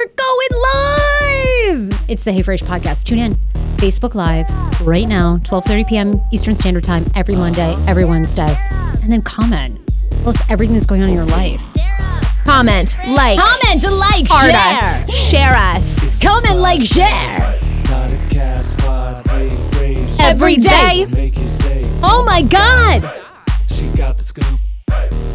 We're going live! It's the Hey Frase Podcast. Tune in. Facebook Live right now, 12:30 p.m. Eastern Standard Time, every Monday, every Wednesday. And then comment. Tell us everything that's going on in your life. Comment, like. Comment, like, share. Us, share us. Comment, like, share. Every day. Oh my God. She got the scoop.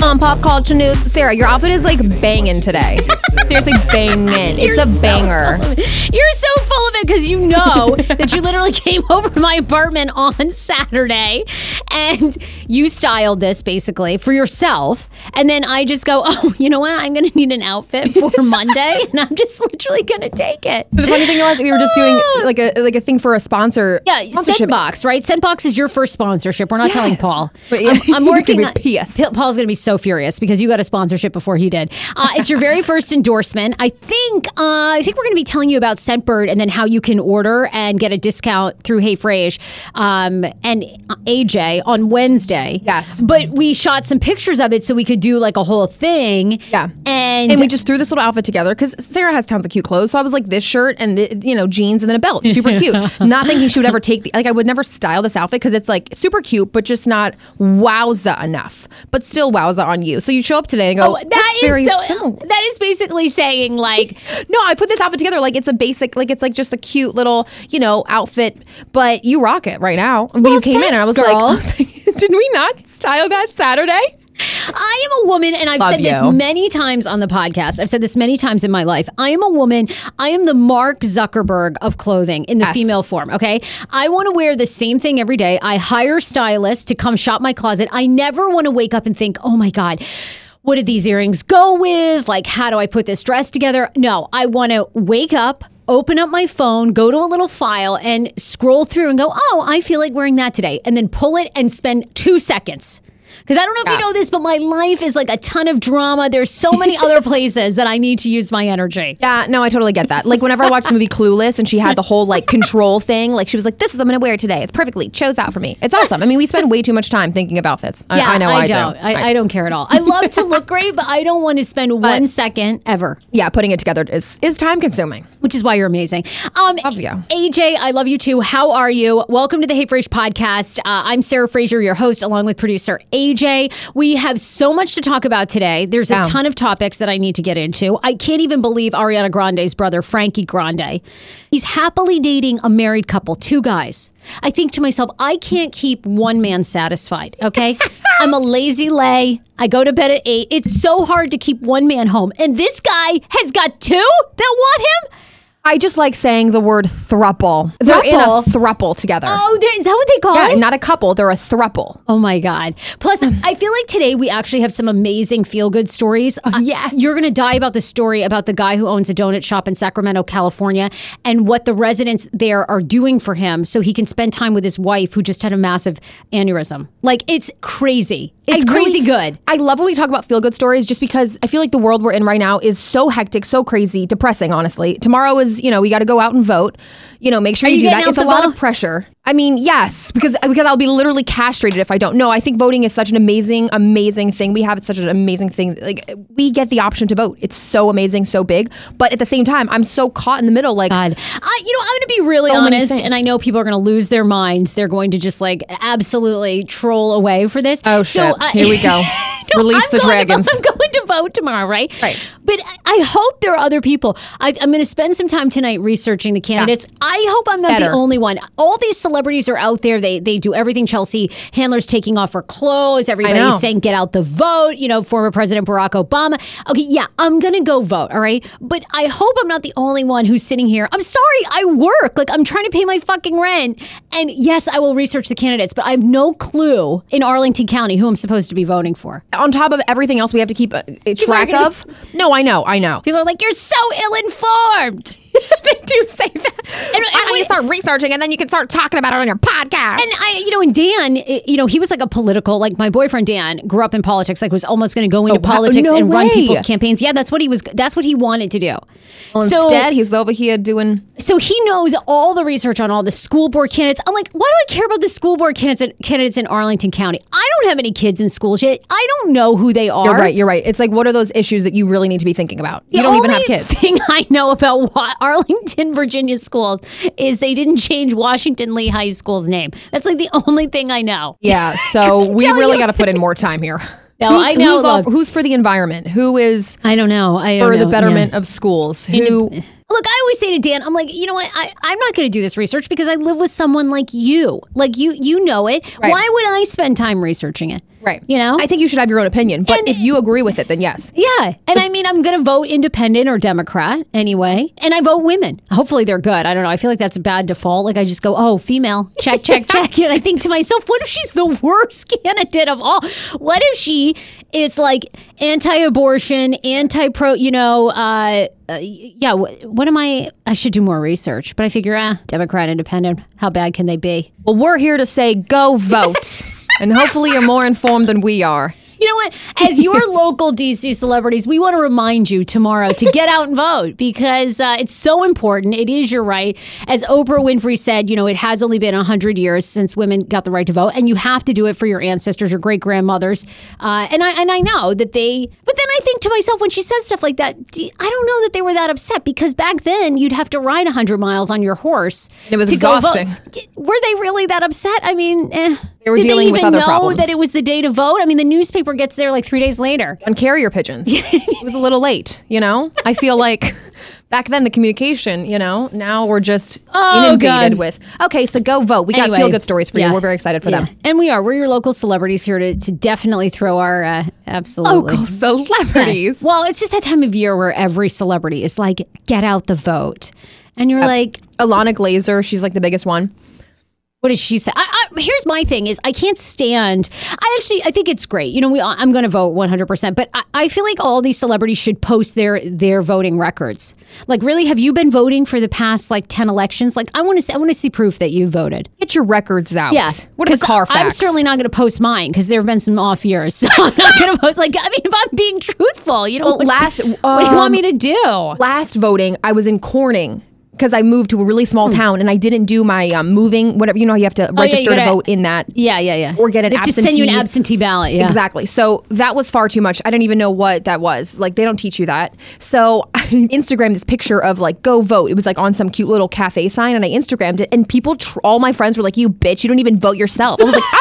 On pop culture news, Sarah, your outfit is like banging today. Seriously, banging. It's a banger. You're so full of it because you know that you literally came over to my apartment on Saturday and you styled this basically for yourself. And then I just go, oh, you know what? I'm going to need an outfit for Monday and I'm just literally going to take it. But the funny thing was we were just doing like a thing for a sponsor. Yeah, Scentbox, right? Scentbox is your first sponsorship. We're not telling Paul. But yeah, I'm working on PS. Paul's going to be so furious because you got a sponsorship before he did. It's your very first endorsement. I think we're going to be telling you about Scentbird and then how you can order and get a discount through Hey Frase and AJ on Wednesday. Yes. But we shot some pictures of it so we could do like a whole thing. Yeah. And we just threw this little outfit together because Sarah has tons of cute clothes. So I was like this shirt and jeans and then a belt. Super cute. Not thinking she would ever take I would never style this outfit because it's like super cute but just not wowza enough. But still wowza on you. So you show up today and go, similar. That is basically saying like, no, I put this outfit together. Like it's a basic, like it's like just a cute little, outfit, but you rock it right now. Well, you came in and I was like, didn't we not style that Saturday? I am a woman, and I've said this many times on the podcast. I've said this many times in my life. I am a woman. I am the Mark Zuckerberg of clothing in the female form, okay? I want to wear the same thing every day. I hire stylists to come shop my closet. I never want to wake up and think, oh my God, what did these earrings go with? Like, how do I put this dress together? No, I want to wake up, open up my phone, go to a little file and scroll through and go, oh, I feel like wearing that today. And then pull it and spend 2 seconds. Because I don't know if you know this, but my life is like a ton of drama. There's so many other places that I need to use my energy. Yeah, no, I totally get that. Like whenever I watch the movie Clueless and she had the whole like control thing, like she was like, this is what I'm going to wear today. It's perfectly chose out for me. It's awesome. I mean, we spend way too much time thinking about outfits. I know I don't. I don't care at all. I love to look great, but I don't want to spend 1 second ever. Yeah, putting it together is time consuming. Which is why you're amazing. Love you. AJ, I love you too. How are you? Welcome to the Hey Frase Podcast. I'm Sarah Fraser, your host, along with producer AJ. We have so much to talk about today. There's a ton of topics that I need to get into. I can't even believe Ariana Grande's brother, Frankie Grande. He's happily dating a married couple, two guys. I think to myself, I can't keep one man satisfied, okay? I'm a lazy lay. I go to bed at 8. It's so hard to keep one man home. And this guy has got two that want him? I just like saying the word thruple. They're in a thruple together. Oh, is that what they call it? Yeah, not a couple. They're a thruple. Oh, my God. Plus, I feel like today we actually have some amazing feel-good stories. Yeah. You're going to die about the story about the guy who owns a donut shop in Sacramento, California, and what the residents there are doing for him so he can spend time with his wife who just had a massive aneurysm. Like, it's crazy. It's crazy good. I love when we talk about feel-good stories just because I feel like the world we're in right now is so hectic, so crazy, depressing, honestly. Tomorrow is, you know, we got to go out and vote. You know, make sure you do that. It's a lot of pressure. I mean, yes, because I'll be literally castrated if I don't. No, I think voting is such an amazing, amazing thing. We have such an amazing thing. Like, we get the option to vote. It's so amazing, so big. But at the same time, I'm so caught in the middle. Like, God. You know, I'm going to be really honest, and I know people are going to lose their minds. They're going to just like absolutely troll away for this. Oh, shit. So, here we go. No, release the dragons. I'm going to vote tomorrow, right? Right. But I hope there are other people. I'm going to spend some time tonight researching the candidates. Yeah. I hope I'm not the only one. All these celebrities are out there. They do everything. Chelsea Handler's taking off her clothes. Everybody's saying get out the vote. You know, former President Barack Obama. Okay, yeah, I'm going to go vote, all right? But I hope I'm not the only one who's sitting here. I'm sorry, I work. Like, I'm trying to pay my fucking rent. And yes, I will research the candidates, but I have no clue in Arlington County who I'm supposed to be voting for. On top of everything else we have to keep track of. No, I know. People are like, you're so ill-informed. They do say that. And you start researching and then you can start talking about it on your podcast. And Dan, you know, he was like a political, like my boyfriend Dan grew up in politics, like was almost going to go into politics and run people's campaigns. Yeah, that's what he wanted to do. Well, so, instead, he's over here doing... So he knows all the research on all the school board candidates. I'm like, why do I care about the school board candidates in Arlington County? I don't have any kids in schools yet. I don't know who they are. You're right. It's like, what are those issues that you really need to be thinking about? You don't even have kids. The thing I know about Arlington, Virginia schools is they didn't change Washington Lee High School's name. That's like the only thing I know. Yeah, so we really got to put in more time here. No, I know. Who's for the environment? Who is I don't know. The betterment of schools? Look, I always say to Dan, I'm like, you know what? I'm not going to do this research because I live with someone like you. Like, you know it. Right. Why would I spend time researching it? Right. You know? I think you should have your own opinion, but if you agree with it, then yes. Yeah. And I mean, I'm going to vote independent or Democrat anyway. And I vote women. Hopefully they're good. I don't know. I feel like that's a bad default. Like I just go, oh, female. Check, check, check. And I think to myself, what if she's the worst candidate of all? What if she is like anti-abortion, anti-pro, you know, what am I? I should do more research, but I figure, Democrat, independent, how bad can they be? Well, we're here to say go vote. And hopefully you're more informed than we are. You know what? As your local DC celebrities, we want to remind you tomorrow to get out and vote because it's so important. It is your right. As Oprah Winfrey said, you know, it has only been 100 years since women got the right to vote. And you have to do it for your ancestors, your great-grandmothers. And I know that they... But then I think to myself, when she says stuff like that, I don't know that they were that upset because back then you'd have to ride 100 miles on your horse. It was exhausting. Were they really that upset? I mean, They were dealing with other problems. Did they even know that it was the day to vote? I mean, the newspaper gets there like 3 days later. On carrier pigeons. It was a little late, you know? I feel like back then the communication, you know, now we're just inundated with, okay, so go vote. We got feel good stories for you. We're very excited for them. And we are. We're your local celebrities here to definitely throw our absolutely. Local celebrities. Yeah. Well, it's just that time of year where every celebrity is like, get out the vote. And you're like. Alana Glazer, she's like the biggest one. What does she say? Here's my thing is I can't stand. I think it's great. You know, I'm going to vote 100%. But I feel like all these celebrities should post their voting records. Like, really, have you been voting for the past like 10 elections? Like, I want to see proof that you voted. Get your records out. Yeah. What is Carfax? I'm certainly not going to post mine because there have been some off years. So I'm not going to post. Like, I mean, if I'm being truthful, you know, what do you want me to do? Last voting, I was in Corning. Because I moved to a really small town and I didn't do my moving, whatever, you know, you have to register to vote in that. Yeah. Or get an absentee. They just send you an absentee ballot, yeah. Exactly. So that was far too much. I didn't even know what that was. Like, they don't teach you that. So I Instagrammed this picture of like, go vote. It was like on some cute little cafe sign and I Instagrammed it and people, all my friends were like, you bitch, you don't even vote yourself. I was like,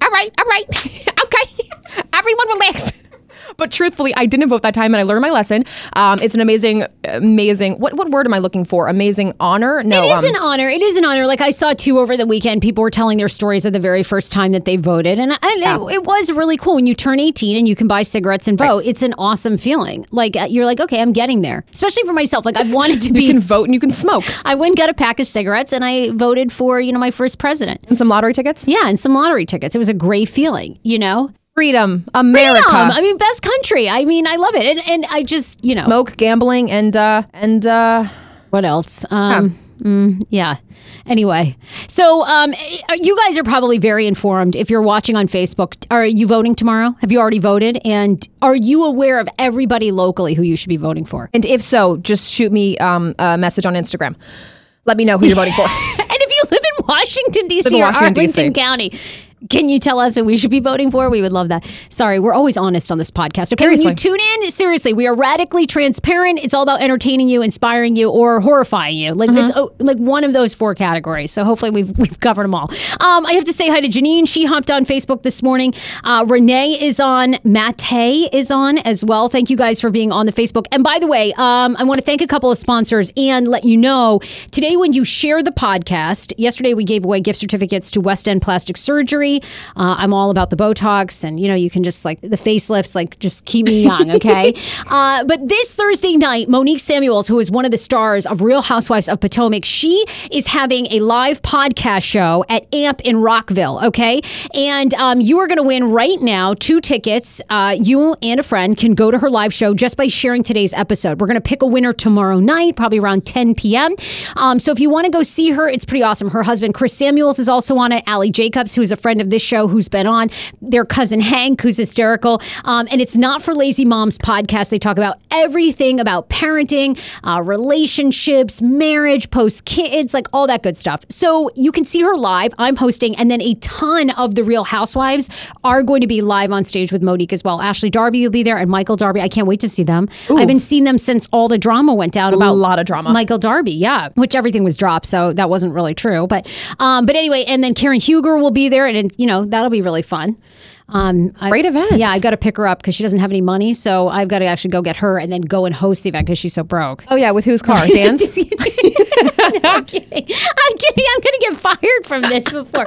all right, okay. Everyone relax. But truthfully, I didn't vote that time, and I learned my lesson. It's an amazing. What word am I looking for? Amazing honor? No, it is an honor. It is an honor. Like I saw two over the weekend. People were telling their stories of the very first time that they voted, and it was really cool. When you turn 18 and you can buy cigarettes and vote, it's an awesome feeling. Like you're like, okay, I'm getting there. Especially for myself. Like I've wanted to be. You can vote and you can smoke. I went and got a pack of cigarettes, and I voted for my first president and some lottery tickets. Yeah, and some lottery tickets. It was a great feeling, you know. Freedom, America. Freedom. I mean, best country. I mean, I love it, and I just smoke, gambling, and what else? Anyway, so you guys are probably very informed if you're watching on Facebook. Are you voting tomorrow? Have you already voted? And are you aware of everybody locally who you should be voting for? And if so, just shoot me a message on Instagram. Let me know who you're voting for. And if you live in Washington D.C. or Arlington County. Can you tell us who we should be voting for? We would love that. Sorry, we're always honest on this podcast. Okay, seriously. When you tune in, seriously, we are radically transparent. It's all about entertaining you, inspiring you, or horrifying you. Like it's like one of those four categories. So hopefully we've covered them all. I have to say hi to Janine. She hopped on Facebook this morning. Renee is on. Mate is on as well. Thank you guys for being on the Facebook. And by the way, I want to thank a couple of sponsors and let you know, today when you share the podcast, yesterday we gave away gift certificates to West End Plastic Surgery. I'm all about the Botox and, you can just like the facelifts, like just keep me young, okay? But this Thursday night, Monique Samuels, who is one of the stars of Real Housewives of Potomac, she is having a live podcast show at AMP in Rockville, okay? And you are going to win right now 2 tickets. You and a friend can go to her live show just by sharing today's episode. We're going to pick a winner tomorrow night, probably around 10 p.m. So if you want to go see her, it's pretty awesome. Her husband, Chris Samuels, is also on it. Allie Jacobs, who is a friend of this show who's been on, their cousin Hank, who's hysterical, and it's Not for Lazy Moms podcast. They talk about everything about parenting, relationships, marriage, post kids, like all that good stuff. So you can see her live. I'm hosting, and then a ton of the Real Housewives are going to be live on stage with Monique as well. Ashley Darby will be there, and Michael Darby. I can't wait to see them. Ooh. I haven't seen them since all the drama went down about a lot of drama. Michael Darby, yeah, which everything was dropped, so that wasn't really true. But anyway, and then Karen Huger will be there, and that'll be really fun. Great event. Yeah, I got to pick her up because she doesn't have any money. So I've got to actually go get her and then go and host the event because she's so broke. Oh, yeah. With whose car? Dan's? No, I'm kidding. I'm going to get fired from this before.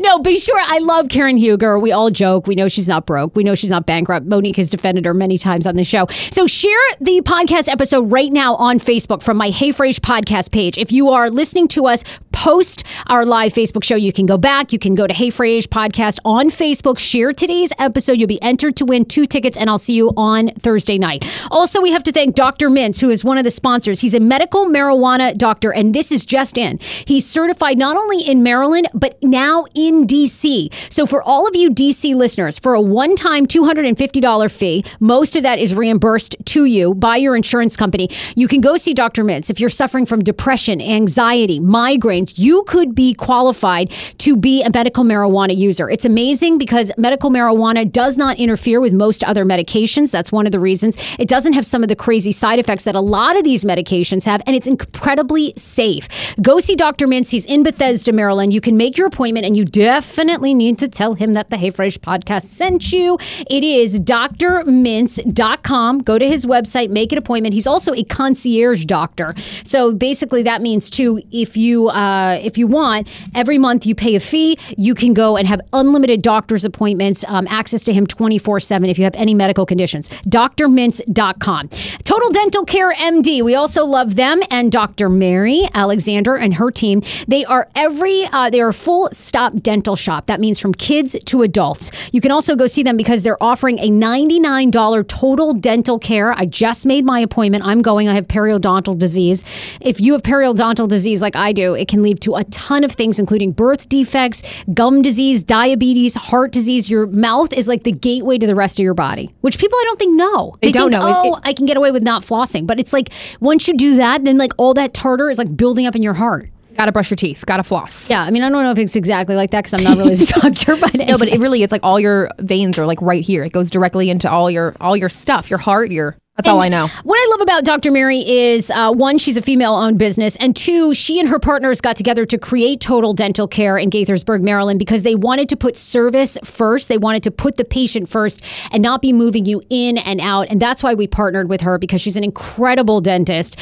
No, be sure. I love Karen Huger. We all joke. We know she's not broke. We know she's not bankrupt. Monique has defended her many times on the show. So share the podcast episode right now on Facebook from my Hey Frase podcast page. If you are listening to us post our live Facebook show, you can go back. You can go to Hey Frase podcast on Facebook. Share today's episode. You'll be entered to win 2 tickets, and I'll see you on Thursday night. Also, we have to thank Dr. Mintz, who is one of the sponsors. He's a medical marijuana doctor, and this is just in. He's certified not only in Maryland, but now in D.C. So for all of you D.C. listeners, for a one-time $250 fee, most of that is reimbursed to you by your insurance company. You can go see Dr. Mintz. If you're suffering from depression, anxiety, migraines, you could be qualified to be a medical marijuana user. It's amazing because medical marijuana does not interfere with most other medications. That's one of the reasons. It doesn't have some of the crazy side effects that a lot of these medications have, and it's incredibly be safe. Go see Dr. Mintz. He's in Bethesda, Maryland. You can make your appointment, and you definitely need to tell him that the Hey Frase podcast sent you. It is drmintz.com. Go to his website, make an appointment. He's also a concierge doctor. So basically that means, too, if you want, every month you pay a fee. You can go and have unlimited doctor's appointments, access to him 24/7 if you have any medical conditions. drmintz.com. Total Dental Care MD. We also love them, and Dr. Mary Alexander and her team. They are a full stop dental shop. That means from kids to adults. You can also go see them because they're offering a $99 total dental care. I just made my appointment. I'm going. I have periodontal disease. If you have periodontal disease like I do, it can lead to a ton of things, including birth defects, gum disease, diabetes, heart disease. Your mouth is like the gateway to the rest of your body, which people I don't think know. They don't think, know. I can get away with not flossing. But it's like, once you do that, then like all that tartar is like building up in your heart. Gotta brush your teeth. Gotta floss. Yeah, I mean, I don't know if it's exactly like that because I'm not really the doctor, but anyway. No, but it really, it's like all your veins are like right here. It goes directly into all your stuff, your heart, your. That's and all I know. What I love about Dr. Mary is, one, she's a female-owned business, and two, she and her partners got together to create Total Dental Care in Gaithersburg, Maryland, because they wanted to put service first. They wanted to put the patient first and not be moving you in and out, and that's why we partnered with her, because she's an incredible dentist,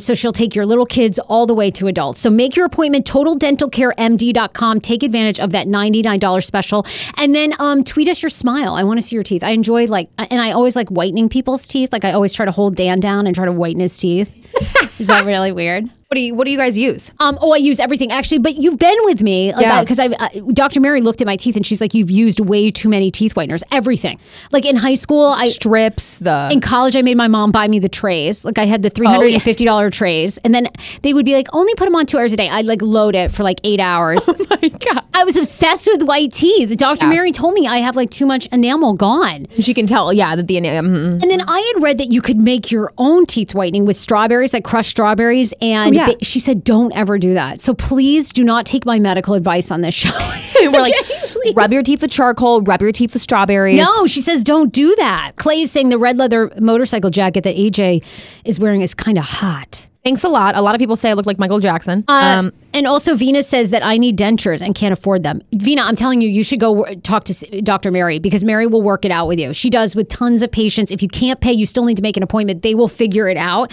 so she'll take your little kids all the way to adults. So make your appointment, TotalDentalCareMD.com. Take advantage of that $99 special, and then tweet us your smile. I want to see your teeth. I enjoy, and I always like whitening people's teeth. Like, I always try to hold Dan down and try to whiten his teeth. Is that really weird? What do you guys use? I use everything, actually. But you've been with me. Because Dr. Mary looked at my teeth and she's like, you've used way too many teeth whiteners. Everything. Like in high school, in college, I made my mom buy me the trays. Like I had the $350 trays. And then they would be like, only put them on 2 hours a day. I'd like load it for like 8 hours. Oh my God. I was obsessed with white teeth. Dr. Mary told me I have like too much enamel gone. She can tell, that the enamel. Mm-hmm. And then I had read that you could make your own teeth whitening with strawberries, like crushed strawberries. And she said, don't ever do that. So please do not take my medical advice on this show. We're like, please. Rub your teeth with charcoal, rub your teeth with strawberries. No, she says, don't do that. Clay is saying the red leather motorcycle jacket that AJ is wearing is kind of hot. Thanks a lot. A lot of people say I look like Michael Jackson. And also Vina says that I need dentures and can't afford them. Vina, I'm telling you, you should go talk to Dr. Mary, because Mary will work it out with you. She does with tons of patients. If you can't pay, you still need to make an appointment. They will figure it out.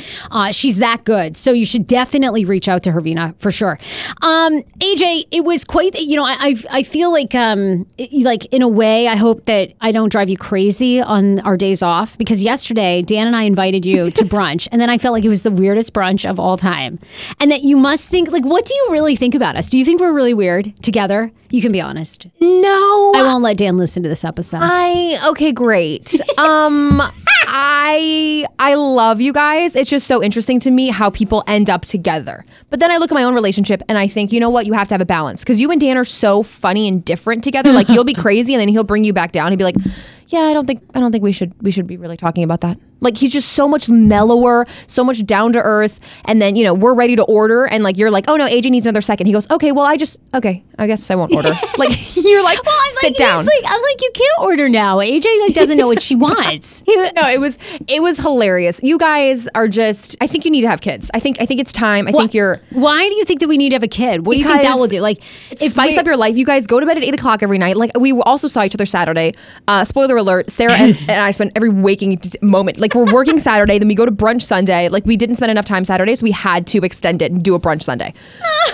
She's that good. So you should definitely reach out to her, Vina, for sure. AJ, it was quite, I feel like in a way, I hope that I don't drive you crazy on our days off, because yesterday, Dan and I invited you to brunch and then I felt like it was the weirdest brunch of all time. And that you must think, like, what do you really think about us? Do you think we're really weird together? You can be honest. No. I won't let Dan listen to this episode. Okay, great. I love you guys. It's just so interesting to me how people end up together. But then I look at my own relationship and I think, you know what? You have to have a balance, because you and Dan are so funny and different together. Like, you'll be crazy and then he'll bring you back down. He'll be like, yeah, I don't think we should be really talking about that. Like, he's just so much mellower, so much down to earth. And then, we're ready to order. And like, you're like, oh no, AJ needs another second. He goes, I guess I won't order. Like, you're like, well, I'm sit like, down. I'm like, you can't order now. AJ like doesn't know what she wants. No, it was hilarious. You guys are just, I think you need to have kids. I think it's time. I think you're. Why do you think that we need to have a kid? What do you think that will do? Like, spice up your life. You guys go to bed at 8:00 every night. Like, we also saw each other Saturday. Spoiler alert, Sarah and I spent every waking moment. Like, we're working Saturday, then we go to brunch Sunday. Like, we didn't spend enough time Saturday, so we had to extend it and do a brunch Sunday.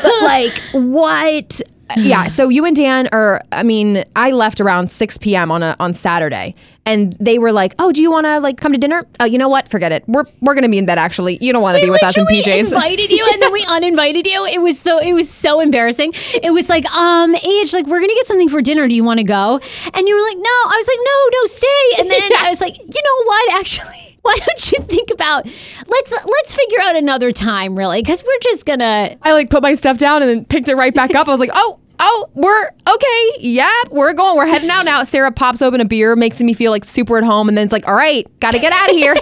But like, what? Yeah, so you and Dan I left around 6 p.m. on Saturday, and they were like, oh, do you want to like come to dinner? Oh, you know what? Forget it. We're going to be in bed, actually. You don't want to be with us in PJs. We invited you, and then we uninvited you. It was so embarrassing. It was like, Age, like, we're going to get something for dinner. Do you want to go? And you were like, no. I was like, no, stay. And then I was like, you know what, actually? Why don't you think about, let's figure out another time, really, because we're just going to. I like put my stuff down and then picked it right back up. I was like, oh, we're okay. Yeah, we're heading out now. Sarah pops open a beer, makes me feel like super at home. And then it's like, all right, got to get out of here.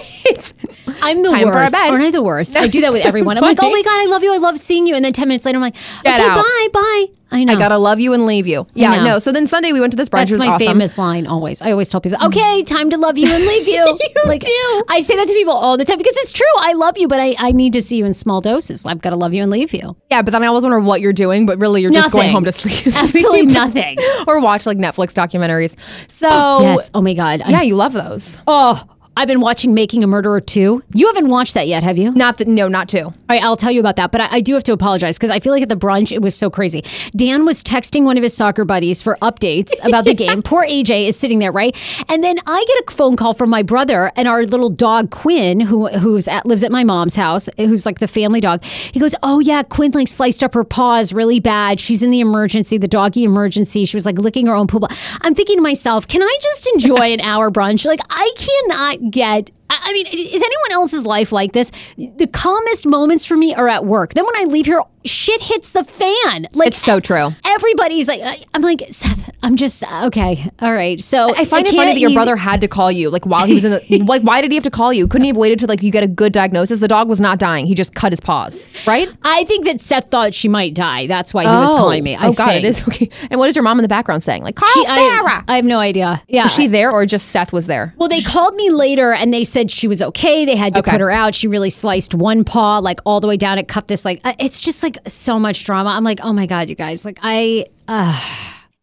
I'm the time worst. Aren't I the worst? I do that with everyone. I'm like, oh my God, I love you. I love seeing you. And then 10 minutes later, I'm like, okay, bye. I I know. I gotta love you and leave you. Yeah, no. So then Sunday we went to this brunch. That's my awesome. Famous line always. I always tell people, okay, time to love you and leave you. you do. I say that to people all the time because it's true. I love you, but I need to see you in small doses. I've got to love you and leave you. Yeah, but then I always wonder what you're doing, but really you're just going home to sleep. Absolutely nothing. Or watch like Netflix documentaries. So yes. Oh my God. Yeah, you love those. Oh. I've been watching Making a Murderer 2. You haven't watched that yet, have you? No, not 2. All right, I'll tell you about that. But I do have to apologize because I feel like at the brunch, it was so crazy. Dan was texting one of his soccer buddies for updates about the game. Poor AJ is sitting there, right? And then I get a phone call from my brother and our little dog, Quinn, who lives at my mom's house, who's like the family dog. He goes, oh, yeah, Quinn like sliced up her paws really bad. She's in the emergency, the doggy emergency. She was like licking her own poo. I'm thinking to myself, can I just enjoy an hour brunch? Like, I cannot get... I mean, is anyone else's life like this? The calmest moments for me are at work. Then when I leave here, shit hits the fan. Like, it's so true. Everybody's like, I'm like, Seth, I'm just, okay, all right. So I find it funny that your brother had to call you, like, while he was in the, like, why did he have to call you? Couldn't he have waited till, like, you get a good diagnosis? The dog was not dying. He just cut his paws, right? I think that Seth thought she might die. That's why he was calling me. It is okay. And what is your mom in the background saying? Like, call Sarah. I have no idea. Yeah. Was she there or just Seth was there? Well, they called me later and they said she was okay. They had to put her out. She really sliced one paw, like all the way down. It cut this, like, it's just like so much drama. I'm like, oh my God, you guys, like is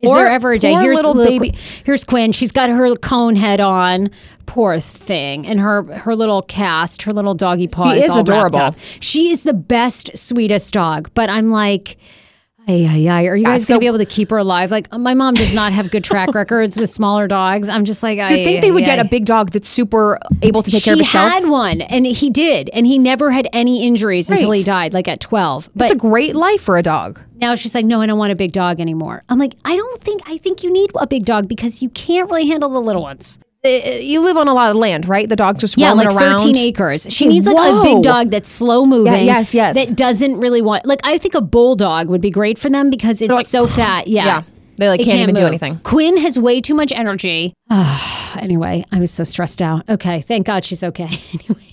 there ever a day? Here's little baby. Here's Quinn. She's got her cone head on. Poor thing. And her little cast, her little doggy paw is all adorable. Wrapped up. She is the best, sweetest dog. But I'm like, are you guys going to be able to keep her alive? Like, my mom does not have good track records with smaller dogs. I'm just like, I think they would get a big dog that's super able to take care of herself. She had one, and he did. And he never had any injuries until he died, like at 12. But it's a great life for a dog. Now she's like, no, I don't want a big dog anymore. I'm like, I think you need a big dog because you can't really handle the little ones. You live on a lot of land, right? The dog just roaming around. Yeah, like 13 acres. She needs like a big dog that's slow moving. Yeah, yes. That doesn't really want... Like, I think a bulldog would be great for them because it's like, so fat. Yeah. They like can't even move. Do anything. Quinn has way too much energy. Anyway, I was so stressed out. Okay, thank God she's okay. Anyway.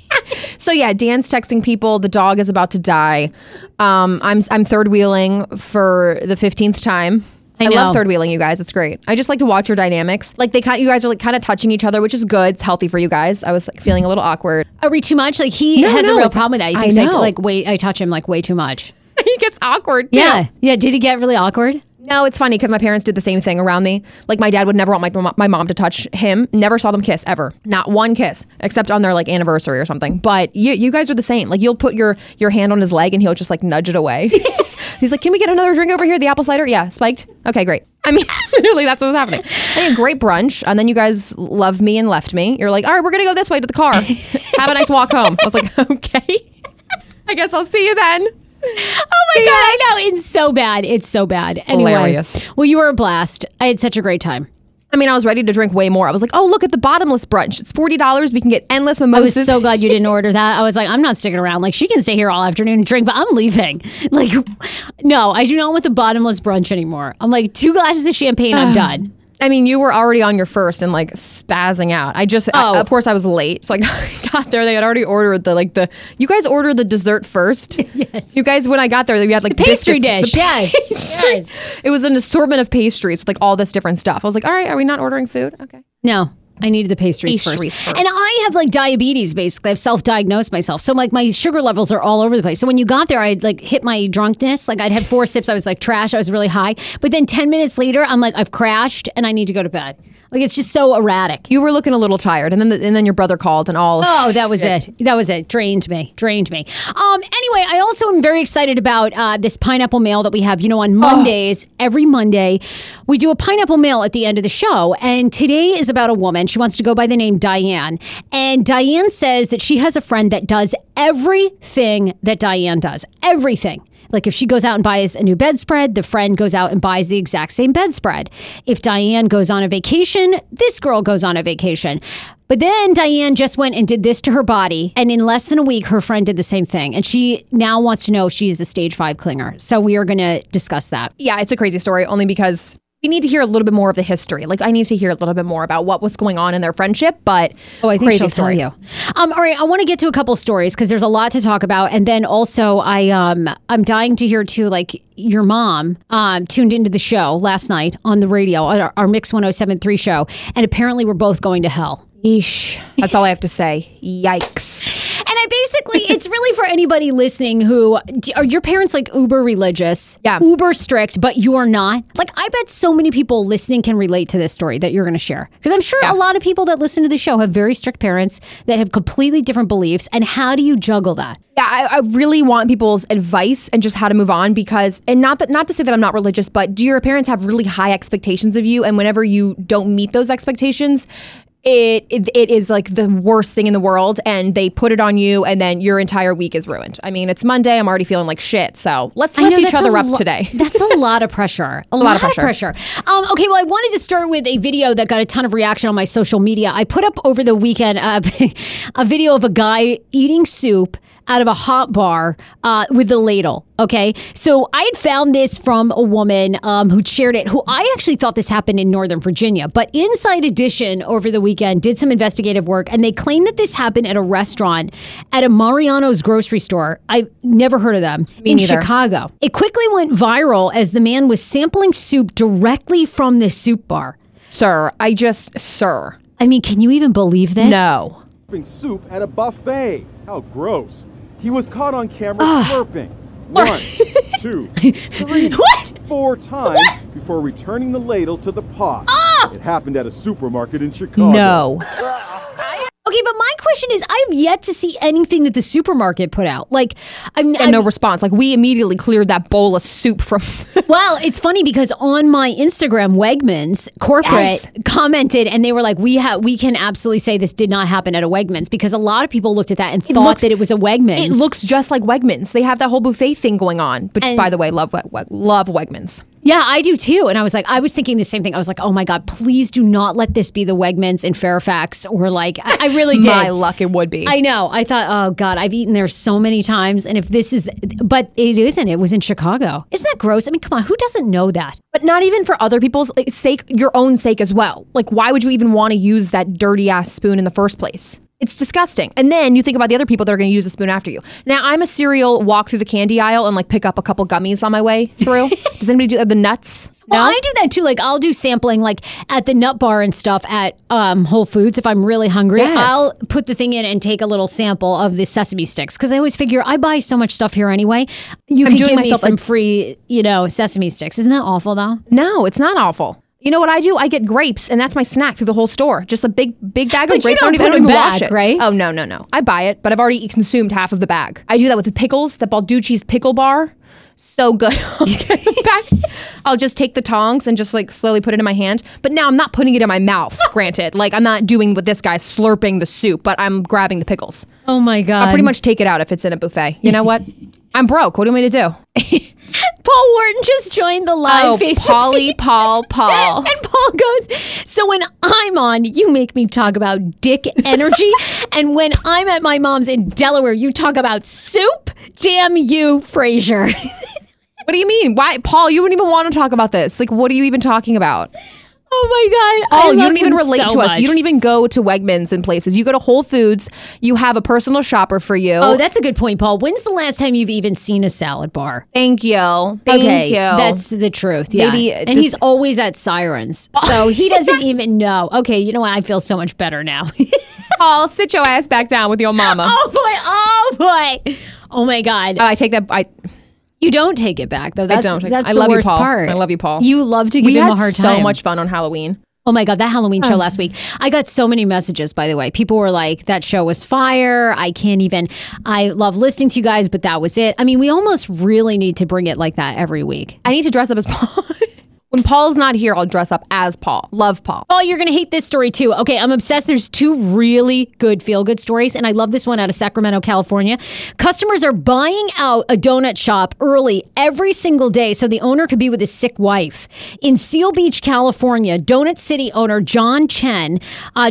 So yeah, Dan's texting people. The dog is about to die. I'm third wheeling for the 15th time. I love third wheeling, you guys. It's great. I just like to watch your dynamics. Like you guys are like kind of touching each other, which is good. It's healthy for you guys. I was like feeling a little awkward. Are we too much? Like he has a real problem with that. He thinks I touch him like way too much. He gets awkward too. Yeah. Did he get really awkward? No, it's funny because my parents did the same thing around me. Like my dad would never want my mom to touch him. Never saw them kiss ever. Not one kiss, except on their like anniversary or something. But you guys are the same. Like you'll put your hand on his leg and he'll just like nudge it away. He's like, can we get another drink over here? The apple cider? Yeah, spiked. Okay, great. I mean, literally, that's what was happening. I had a great brunch, and then you guys loved me and left me. You're like, all right, we're going to go this way to the car. Have a nice walk home. I was like, okay. I guess I'll see you then. Oh my God, I know. It's so bad. Anyway, hilarious. Well, you were a blast. I had such a great time. I mean, I was ready to drink way more. I was like, oh, look at the bottomless brunch. It's $40. We can get endless mimosas. I was so glad you didn't order that. I was like, I'm not sticking around. Like, she can stay here all afternoon and drink, but I'm leaving. Like, no, I do not want the bottomless brunch anymore. I'm like, 2 glasses of champagne, I'm done. I mean, you were already on your first and like spazzing out. Of course I was late. So I got there. They had already ordered you guys ordered the dessert first. Yes. You guys, when I got there, we had like the pastry dish. Yes. It was an assortment of pastries with like all this different stuff. I was like, all right, are we not ordering food? Okay. No. I needed the pastries first. And I have like diabetes basically. I've self-diagnosed myself. So like my sugar levels are all over the place. So when you got there, I'd like hit my drunkenness. Like I'd had 4 sips. I was like trash. I was really high. But then 10 minutes later, I'm like, I've crashed and I need to go to bed. Like it's just so erratic. You were looking a little tired. And then your brother called and all. Oh, that was it. That was it. Drained me. Anyway, I also am very excited about this pineapple mail that we have. You know, on Mondays, every Monday, we do a pineapple mail at the end of the show. And today is about a woman. She wants to go by the name Diane. And Diane says that she has a friend that does everything that Diane does. Everything. Like if she goes out and buys a new bedspread, the friend goes out and buys the exact same bedspread. If Diane goes on a vacation, this girl goes on a vacation. But then Diane just went and did this to her body. And in less than a week, her friend did the same thing. And she now wants to know if she is a stage 5 clinger. So we are going to discuss that. Yeah, it's a crazy story only because we need to hear a little bit more of the history. Like, I need to hear a little bit more about what was going on in their friendship, but I think she'll tell you. All right, I want to get to a couple stories because there's a lot to talk about. And then also, I'm dying to hear, too, like, your mom tuned into the show last night on the radio, on our Mix 107.3 show, and apparently we're both going to hell. Eesh. That's all I have to say. Yikes. And I basically, it's really for anybody listening who, are your parents like uber religious, uber strict, but you are not? Like, I bet so many people listening can relate to this story that you're going to share. Because I'm sure a lot of people that listen to the show have very strict parents that have completely different beliefs. And how do you juggle that? Yeah, I really want people's advice and just how to move on because, and not to say that I'm not religious, but do your parents have really high expectations of you? And whenever you don't meet those expectations, it is like the worst thing in the world, and they put it on you, and then your entire week is ruined. I mean, it's Monday. I'm already feeling like shit. So let's lift each other up today. That's a lot of pressure. A lot of pressure. Okay, well, I wanted to start with a video that got a ton of reaction on my social media. I put up over the weekend a video of a guy eating soup out of a hot bar with the ladle, okay? So I had found this from a woman who shared it, who I actually thought this happened in Northern Virginia, but Inside Edition over the weekend did some investigative work, and they claim that this happened at a restaurant at a Mariano's grocery store. I've never heard of them. Me neither. Chicago. It quickly went viral as the man was sampling soup directly from the soup bar. Sir. I mean, can you even believe this? No. Soup at a buffet. How gross. He was caught on camera slurping 1, 2, 3, 4 times before returning the ladle to the pot. It happened at a supermarket in Chicago. No. Okay, but my question is, I've yet to see anything that the supermarket put out. Like, I'm no response. Like, we immediately cleared that bowl of soup from. Well, it's funny because on my Instagram, Wegmans corporate commented, and they were like, "We can absolutely say this did not happen at a Wegmans," because a lot of people looked at that and thought that it was a Wegmans. It looks just like Wegmans. They have that whole buffet thing going on. But by the way, love Wegmans. Yeah, I do too. And I was thinking the same thing. I was like, oh my God, please do not let this be the Wegmans in Fairfax. Or like, I really did. My luck, it would be. I know. I thought, oh God, I've eaten there so many times. And if this is, but it isn't. It was in Chicago. Isn't that gross? I mean, come on, who doesn't know that? But not even for other people's sake, your own sake as well. Like, why would you even want to use that dirty ass spoon in the first place? It's disgusting. And then you think about the other people that are going to use a spoon after you. Now, I'm a serial walk through the candy aisle and like pick up a couple gummies on my way through. Does anybody do the nuts? No? Well, I do that too. Like, I'll do sampling like at the nut bar and stuff at Whole Foods if I'm really hungry. Yes. I'll put the thing in and take a little sample of the sesame sticks because I always figure I buy so much stuff here anyway. I'm can give myself some free, sesame sticks. Isn't that awful though? No, it's not awful. You know what I do? I get grapes, and that's my snack through the whole store. Just a big bag of grapes. I don't even wash it, right? Oh, no. I buy it, but I've already consumed half of the bag. I do that with the pickles, the Balducci's pickle bar. So good. I'll just take the tongs and just like slowly put it in my hand. But now I'm not putting it in my mouth, granted. Like, I'm not doing what this guy slurping the soup, but I'm grabbing the pickles. Oh, my God. I'll pretty much take it out if it's in a buffet. You know what? I'm broke. What do you want me to do? Paul Wharton just joined the live Facebook. Paul. And Paul goes, so when I'm on, you make me talk about dick energy. And when I'm at my mom's in Delaware, you talk about soup. Damn you, Frasier. What do you mean? Why, Paul, you wouldn't even want to talk about this. Like, what are you even talking about? Oh my God. Oh, you don't even relate to us. You don't even go to Wegmans and places. You go to Whole Foods. You have a personal shopper for you. Oh, that's a good point, Paul. When's the last time you've even seen a salad bar? Thank you. That's the truth. Yeah. And he's always at Sirens. So he doesn't even know. Okay, you know what? I feel so much better now. Paul, sit your ass back down with your mama. Oh boy. Oh my God. Oh, I take that. You don't take it back, though. I love you, Paul. You love to give him a hard time. We had so much fun on Halloween. Oh, my God. That Halloween show last week. I got so many messages, by the way. People were like, that show was fire. I love listening to you guys, but that was it. I mean, we almost really need to bring it like that every week. I need to dress up as Paul. When Paul's not here, I'll dress up as Paul. Love Paul. Oh, you're going to hate this story too. Okay, I'm obsessed. There's two really good feel-good stories, and I love this one out of Sacramento, California. Customers are buying out a donut shop early every single day so the owner could be with his sick wife. In Seal Beach, California, Donut City owner John Chen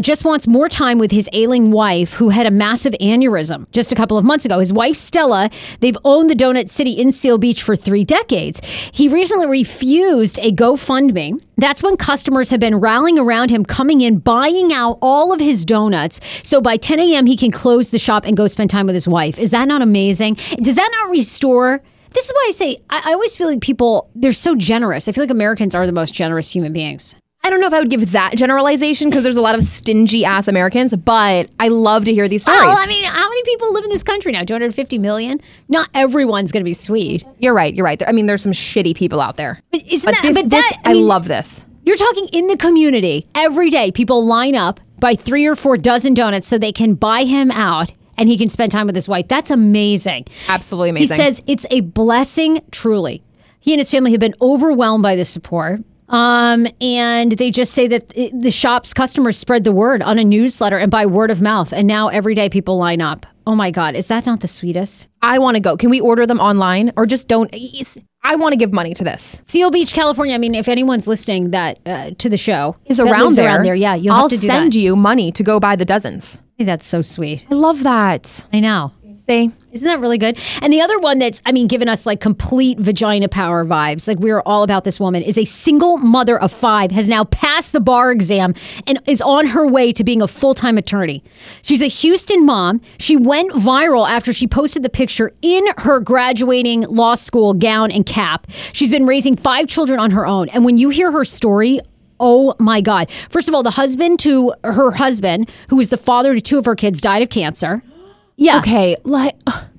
just wants more time with his ailing wife who had a massive aneurysm just a couple of months ago. His wife, Stella, they've owned the Donut City in Seal Beach for 3 decades. He recently refused a go GoFundMe. That's when customers have been rallying around him, coming in, buying out all of his donuts. So by 10 a.m., he can close the shop and go spend time with his wife. Is that not amazing? Does that not restore? This is why I say, I always feel like people, they're so generous. I feel like Americans are the most generous human beings. I don't know if I would give that generalization because there's a lot of stingy ass Americans, but I love to hear these stories. Well, I mean, how many people live in this country now? 250 million? Not everyone's going to be sweet. You're right. I mean, there's some shitty people out there. But isn't that, I mean, love this. You're talking in the community. Every day, people line up, buy 3 or 4 dozen donuts so they can buy him out and he can spend time with his wife. That's amazing. Absolutely amazing. He says it's a blessing, truly. He and his family have been overwhelmed by the support. And they just say that the shop's customers spread the word on a newsletter and by word of mouth. And now every day people line up. Oh my God, is that not the sweetest? I want to go. Can we order them online or just don't? I want to give money to this. Seal Beach, California. I mean, if anyone's listening that to the show is around there, yeah, you'll have to do that. I'll send you money to go buy the dozens. That's so sweet. I love that. I know. See? Isn't that really good? And the other one that's, I mean, given us like complete vagina power vibes, like we're all about this woman, is a single mother of 5, has now passed the bar exam and is on her way to being a full-time attorney. She's a Houston mom. She went viral after she posted the picture in her graduating law school gown and cap. She's been raising 5 children on her own. And when you hear her story, oh my God. First of all, her husband, who was the father to 2 of her kids, died of cancer. Yeah. Okay. Like,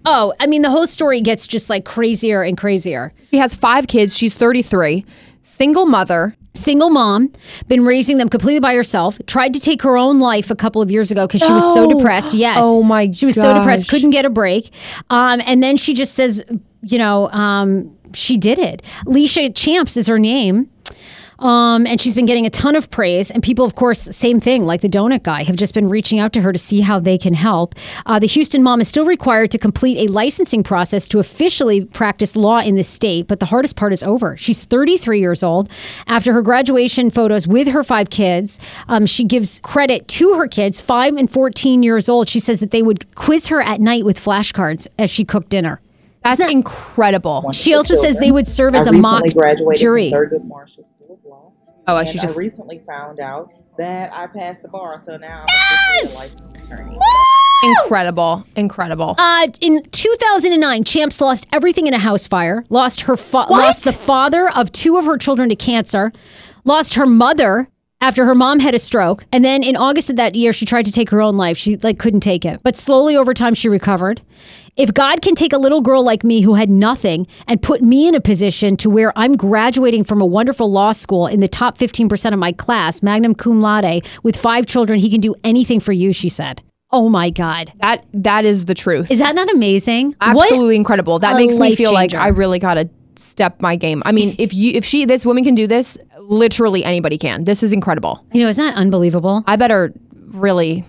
oh, I mean, the whole story gets just like crazier and crazier. She has 5 kids. She's 33. Single mother. Single mom. Been raising them completely by herself. Tried to take her own life a couple of years ago because she was so depressed. Yes. Oh my God. She was so depressed. Couldn't get a break. And then she just says, you know, she did it. Leisha Champs is her name. And she's been getting a ton of praise. And people, of course, same thing, like the donut guy, have just been reaching out to her to see how they can help. The Houston mom is still required to complete a licensing process to officially practice law in the state. But the hardest part is over. She's 33 years old. After her graduation photos with her 5 kids, she gives credit to her kids, 5 and 14 years old. She says that they would quiz her at night with flashcards as she cooked dinner. That's incredible. She also says they would serve as a mock jury. Oh, and I recently found out that I passed the bar, so now I'm a licensed attorney. Woo! Incredible. In 2009, Champs lost everything in a house fire, lost the father of 2 of her children to cancer, lost her mother after her mom had a stroke, and then in August of that year, she tried to take her own life. She couldn't take it, but slowly over time, she recovered. If God can take a little girl like me who had nothing and put me in a position to where I'm graduating from a wonderful law school in the top 15% of my class, magna cum laude, with 5 children, he can do anything for you, she said. Oh my God. That is the truth. Is that not amazing? Absolutely incredible. That makes me feel like I really got to step my game. I mean, if this woman can do this, literally anybody can. This is incredible. You know, isn't that unbelievable? I better really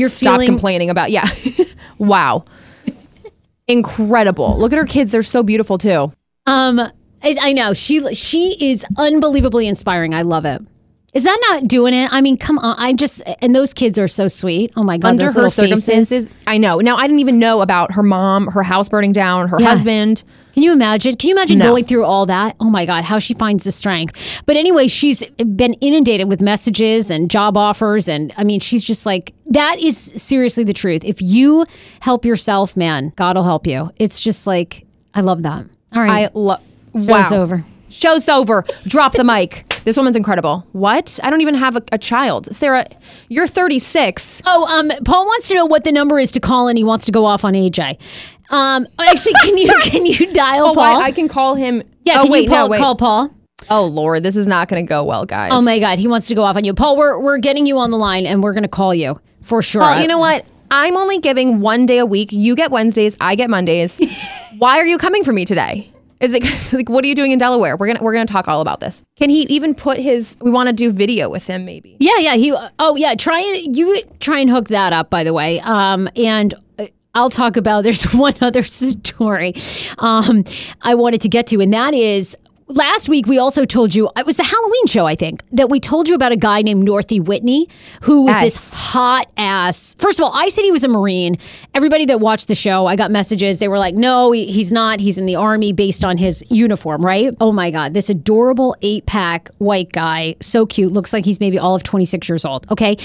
stop complaining about, yeah. Wow. Incredible. Look at her kids. They're so beautiful too. I know. She is unbelievably inspiring. I love it. Is that not doing it? I mean, come on. And those kids are so sweet. Oh my God. Under her circumstances. I know. Now, I didn't even know about her mom, her house burning down, her husband. Can you imagine? Going through all that? Oh my God, how she finds the strength. But anyway, she's been inundated with messages and job offers. And I mean, she's just like, that is seriously the truth. If you help yourself, man, God will help you. It's just like, I love that. All right. Show's over. Drop the mic. This woman's incredible. What? I don't even have a child. Sarah, you're 36. Oh, Paul wants to know what the number is to call and he wants to go off on AJ. Actually, can you dial Paul? I can call him. Yeah, call Paul? Oh, Lord, this is not going to go well, guys. Oh, my God. He wants to go off on you. Paul, we're getting you on the line and we're going to call you for sure. Paul, you know what? I'm only giving 1 day a week. You get Wednesdays. I get Mondays. Why are you coming for me today? Is it like, what are you doing in Delaware? We're gonna talk all about this. Can he even put his? We want to do video with him, maybe. Yeah. He. Oh, yeah. Try and hook that up. By the way, and I'll talk about. There's one other story I wanted to get to, and that is Last week, we also told you, it was the Halloween show, I think, that we told you about a guy named Northy Whitney, who was this hot ass. First of all, I said he was a Marine. Everybody that watched the show, I got messages. They were like, no, he's not. He's in the Army based on his uniform, right? Oh, my God. This adorable 8-pack white guy. So cute. Looks like he's maybe all of 26 years old. Okay.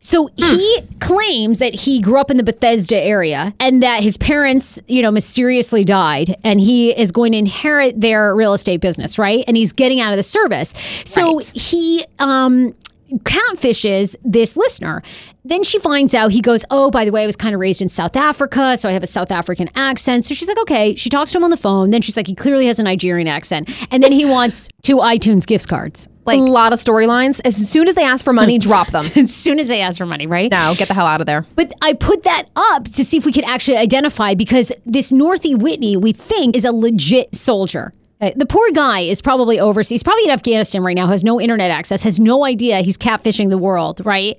So he claims that he grew up in the Bethesda area and that his parents, mysteriously died. And he is going to inherit their real estate business. Right? And he's getting out of the service. So he catfishes this listener. Then she finds out, he goes, oh, by the way, I was kind of raised in South Africa, so I have a South African accent. So she's like, okay. She talks to him on the phone. Then she's like, he clearly has a Nigerian accent. And then he wants 2 iTunes gift cards. Like, a lot of storylines. As soon as they ask for money, drop them. As soon as they ask for money, right? No, get the hell out of there. But I put that up to see if we could actually identify, because this Northy Whitney, we think, is a legit soldier. The poor guy is probably overseas, probably in Afghanistan right now, has no internet access, has no idea he's catfishing the world, right?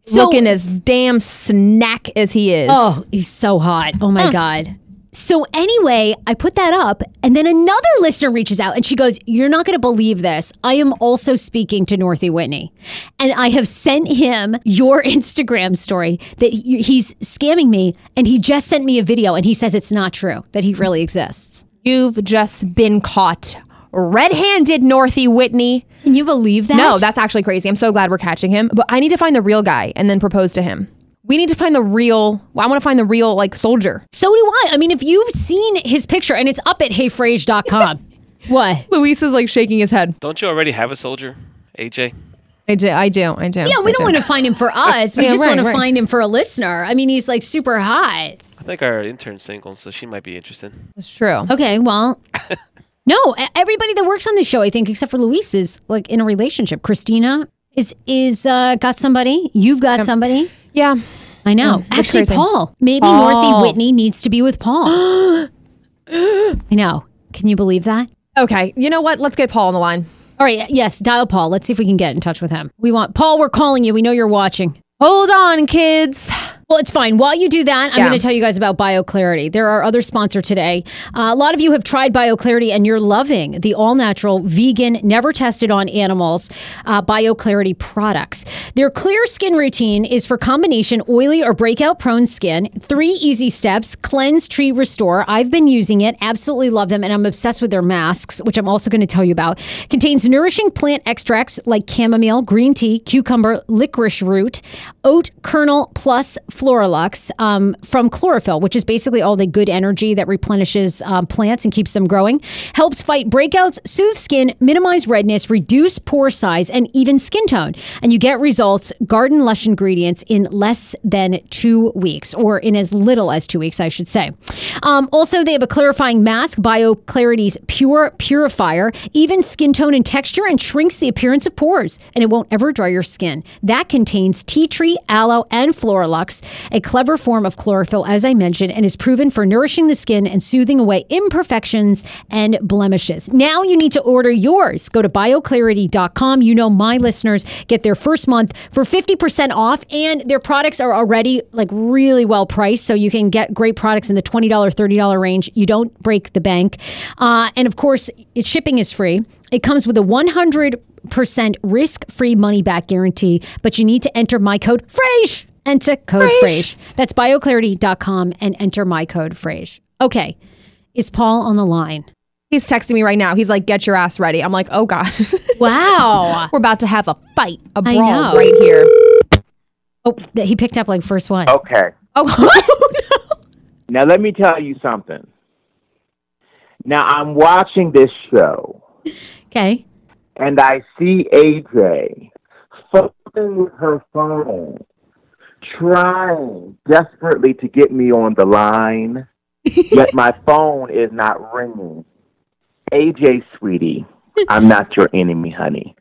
So, looking as damn snack as he is. Oh, he's so hot. Oh, my God. So anyway, I put that up, and then another listener reaches out, and she goes, you're not going to believe this. I am also speaking to Northy Whitney, and I have sent him your Instagram story that he's scamming me, and he just sent me a video, and he says it's not true, that he really exists. You've just been caught red-handed, Northy Whitney. Can you believe that? No, that's actually crazy. I'm so glad we're catching him. But I need to find the real guy and then propose to him. We need to find the real... I want to find the real, soldier. So do I. I mean, if you've seen his picture, and it's up at heyfrase.com. What? Luis is, shaking his head. Don't you already have a soldier, AJ? I do. Yeah, we don't want to find him for us. We just want to find him for a listener. I mean, he's, super hot. I think our intern's single, so she might be interested. That's true. Okay, well, no, everybody that works on the show, I think, except for Luis, is in a relationship. Christina is got somebody. You've got somebody. Yeah, I know. Actually, crazy. Paul. Northy Whitney needs to be with Paul. I know. Can you believe that? Okay, you know what? Let's get Paul on the line. All right. Yes, dial Paul. Let's see if we can get in touch with him. We want Paul. We're calling you. We know you're watching. Hold on, kids. Well, it's fine. While you do that, I'm going to tell you guys about BioClarity. They're our other sponsor today. A lot of you have tried BioClarity and you're loving the all-natural, vegan, never-tested-on-animals BioClarity products. Their Clear Skin Routine is for combination oily or breakout-prone skin. 3 easy steps: cleanse, treat, restore. I've been using it. Absolutely love them, and I'm obsessed with their masks, which I'm also going to tell you about. Contains nourishing plant extracts like chamomile, green tea, cucumber, licorice root, oat kernel, plus Floralux from chlorophyll, which is basically all the good energy that replenishes plants and keeps them growing. Helps fight breakouts, soothe skin, minimize redness, reduce pore size, and even skin tone. And you get results, garden lush ingredients, in less than 2 weeks, or in as little as 2 weeks, I should say. Also, they have a clarifying mask, BioClarity's Pure Purifier, even skin tone and texture, and shrinks the appearance of pores, and it won't ever dry your skin. That contains tea tree, aloe, and Floralux, a clever form of chlorophyll, as I mentioned, and is proven for nourishing the skin and soothing away imperfections and blemishes. Now you need to order yours. Go to bioclarity.com. You know my listeners get their first month for 50% off, and their products are already really well priced, so you can get great products in the $20, $30 range. You don't break the bank. And of course, shipping is free. It comes with a 100% risk-free money-back guarantee, but you need to enter my code FRASE. Enter code Frage. That's bioclarity.com and enter my code Frage. Okay. Is Paul on the line? He's texting me right now. He's like, get your ass ready. I'm like, oh, God. Wow. We're about to have a fight, a brawl right here. Oh, he picked up first one. Okay. Oh, no. Now, let me tell you something. Now, I'm watching this show. Okay. And I see AJ fucking with her phone, trying desperately to get me on the line, yet my phone is not ringing. AJ, sweetie, I'm not your enemy, honey.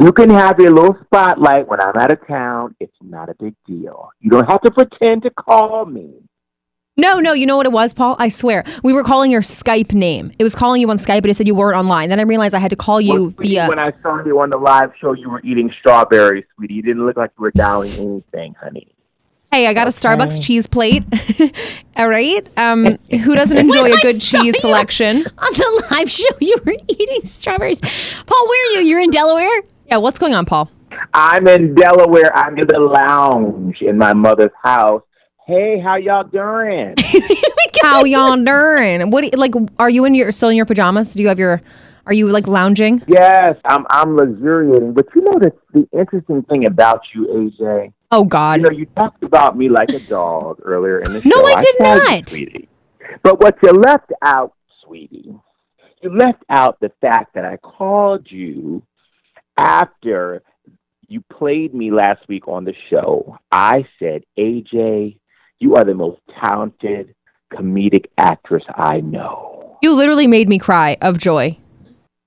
You can have your little spotlight when I'm out of town. It's not a big deal. You don't have to pretend to call me. No, you know what it was, Paul? I swear. We were calling your Skype name. It was calling you on Skype, but it said you weren't online. Then I realized I had to call you via... When I saw you on the live show, you were eating strawberries, sweetie. You didn't look like you were downing anything, honey. Hey, I got a Starbucks cheese plate. All right. Who doesn't enjoy a good cheese selection? On the live show, you were eating strawberries. Paul, where are you? You're in Delaware? Yeah, what's going on, Paul? I'm in Delaware. I'm in the lounge in my mother's house. Hey, how y'all doing? How y'all doing? What, like, are you still in your pajamas? Do you have your... Are you like lounging? Yes, I'm luxuriating. But you know the interesting thing about you, AJ. Oh God! You know you talked about me like a dog earlier in the show. No, I did not, sweetie. But what you left out, sweetie, you left out the fact that I called you after you played me last week on the show. I said, AJ, you are the most talented comedic actress I know. You literally made me cry of joy.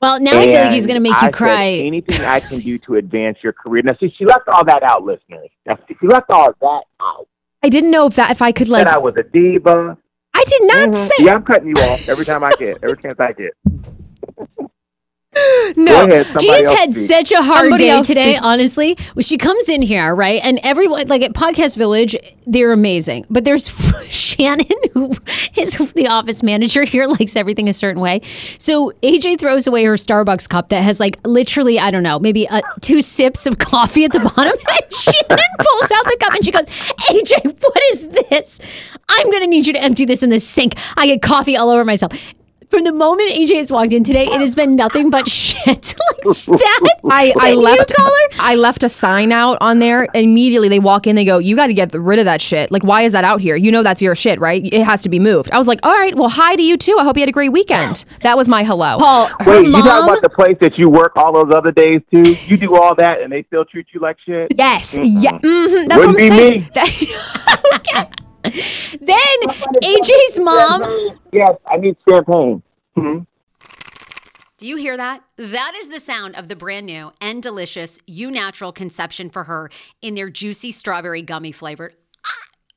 Well, now I feel like he's going to make you cry. Anything I can do to advance your career. Now, see, she left all that out, listeners. She left all that out. I didn't know if I could, like... That I was a diva. I did not say... Yeah, I'm cutting you off every time I get. Every chance I get. No. She's had such a hard day today, honestly. Well, she comes in here, right? And everyone, like at Podcast Village, they're amazing. But there's Shannon, who is the office manager here, likes everything a certain way. So AJ throws away her Starbucks cup that has like literally, I don't know, maybe 2 sips of coffee at the bottom. And Shannon pulls out the cup and she goes, AJ, what is this? I'm going to need you to empty this in the sink. I get coffee all over myself. From the moment AJ has walked in today, it has been nothing but shit. Like that. I left a sign out on there. Immediately, they walk in. They go, "You got to get rid of that shit. Like, why is that out here? You know that's your shit, right? It has to be moved." I was like, "All right, well, hi to you too. I hope you had a great weekend." That was my hello. Paul, wait, you talking about the place that you work all those other days too? You do all that, and they still treat you like shit. Yes, yeah, that's what I'm saying. Okay. Then AJ's mom. Yes, I need champagne. Mm-hmm. Do you hear that? That is the sound of the brand new and delicious EU Natural Conception for Her in their juicy strawberry gummy flavored.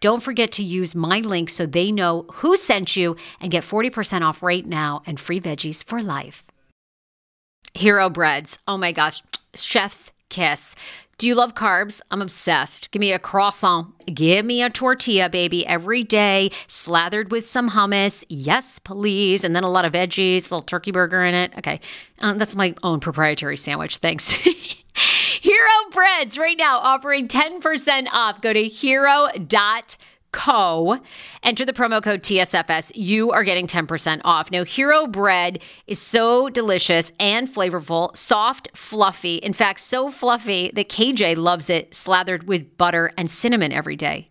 Don't forget to use my link so they know who sent you and get 40% off right now and free veggies for life. Hero Breads. Oh my gosh. Chef's kiss. Do you love carbs? I'm obsessed. Give me a croissant. Give me a tortilla, baby, every day, slathered with some hummus. Yes, please. And then a lot of veggies, a little turkey burger in it. Okay. That's my own proprietary sandwich. Thanks. Hero Breads right now offering 10% off. Go to hero.co. Enter the promo code TSFS. You are getting 10% off. Now, Hero Bread is so delicious and flavorful, soft, fluffy. In fact, so fluffy that KJ loves it slathered with butter and cinnamon every day.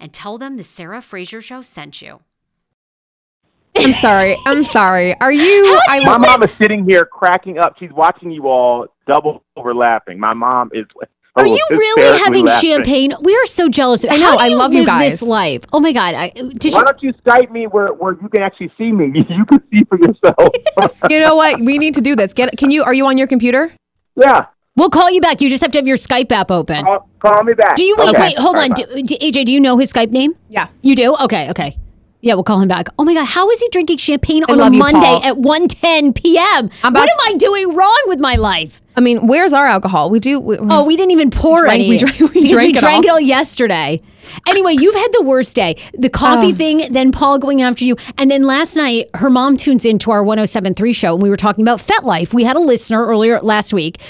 And tell them the Sarah Fraser Show sent you. I'm sorry. Are you? My mom is sitting here cracking up. She's watching you all double overlapping. My mom is. Are you really having champagne? We are so jealous. I know. I love you guys. This life. Oh my God. Why don't you Skype me where you can actually see me? You can see for yourself. You know what? We need to do this. Are you on your computer? Yeah. We'll call you back. You just have to have your Skype app open. Call me back. Do you wait? Hold on. AJ, do you know his Skype name? Yeah. You do? Okay. Yeah, we'll call him back. Oh my God, how is he drinking champagne on a Monday at 1:10 p.m.? What am I doing wrong with my life? I mean, where's our alcohol? We didn't even pour any. We drank it all yesterday. Anyway, you've had the worst day. The coffee thing, then Paul going after you. And then last night, her mom tunes into our 107.3 show, and we were talking about FetLife. We had a listener earlier last week.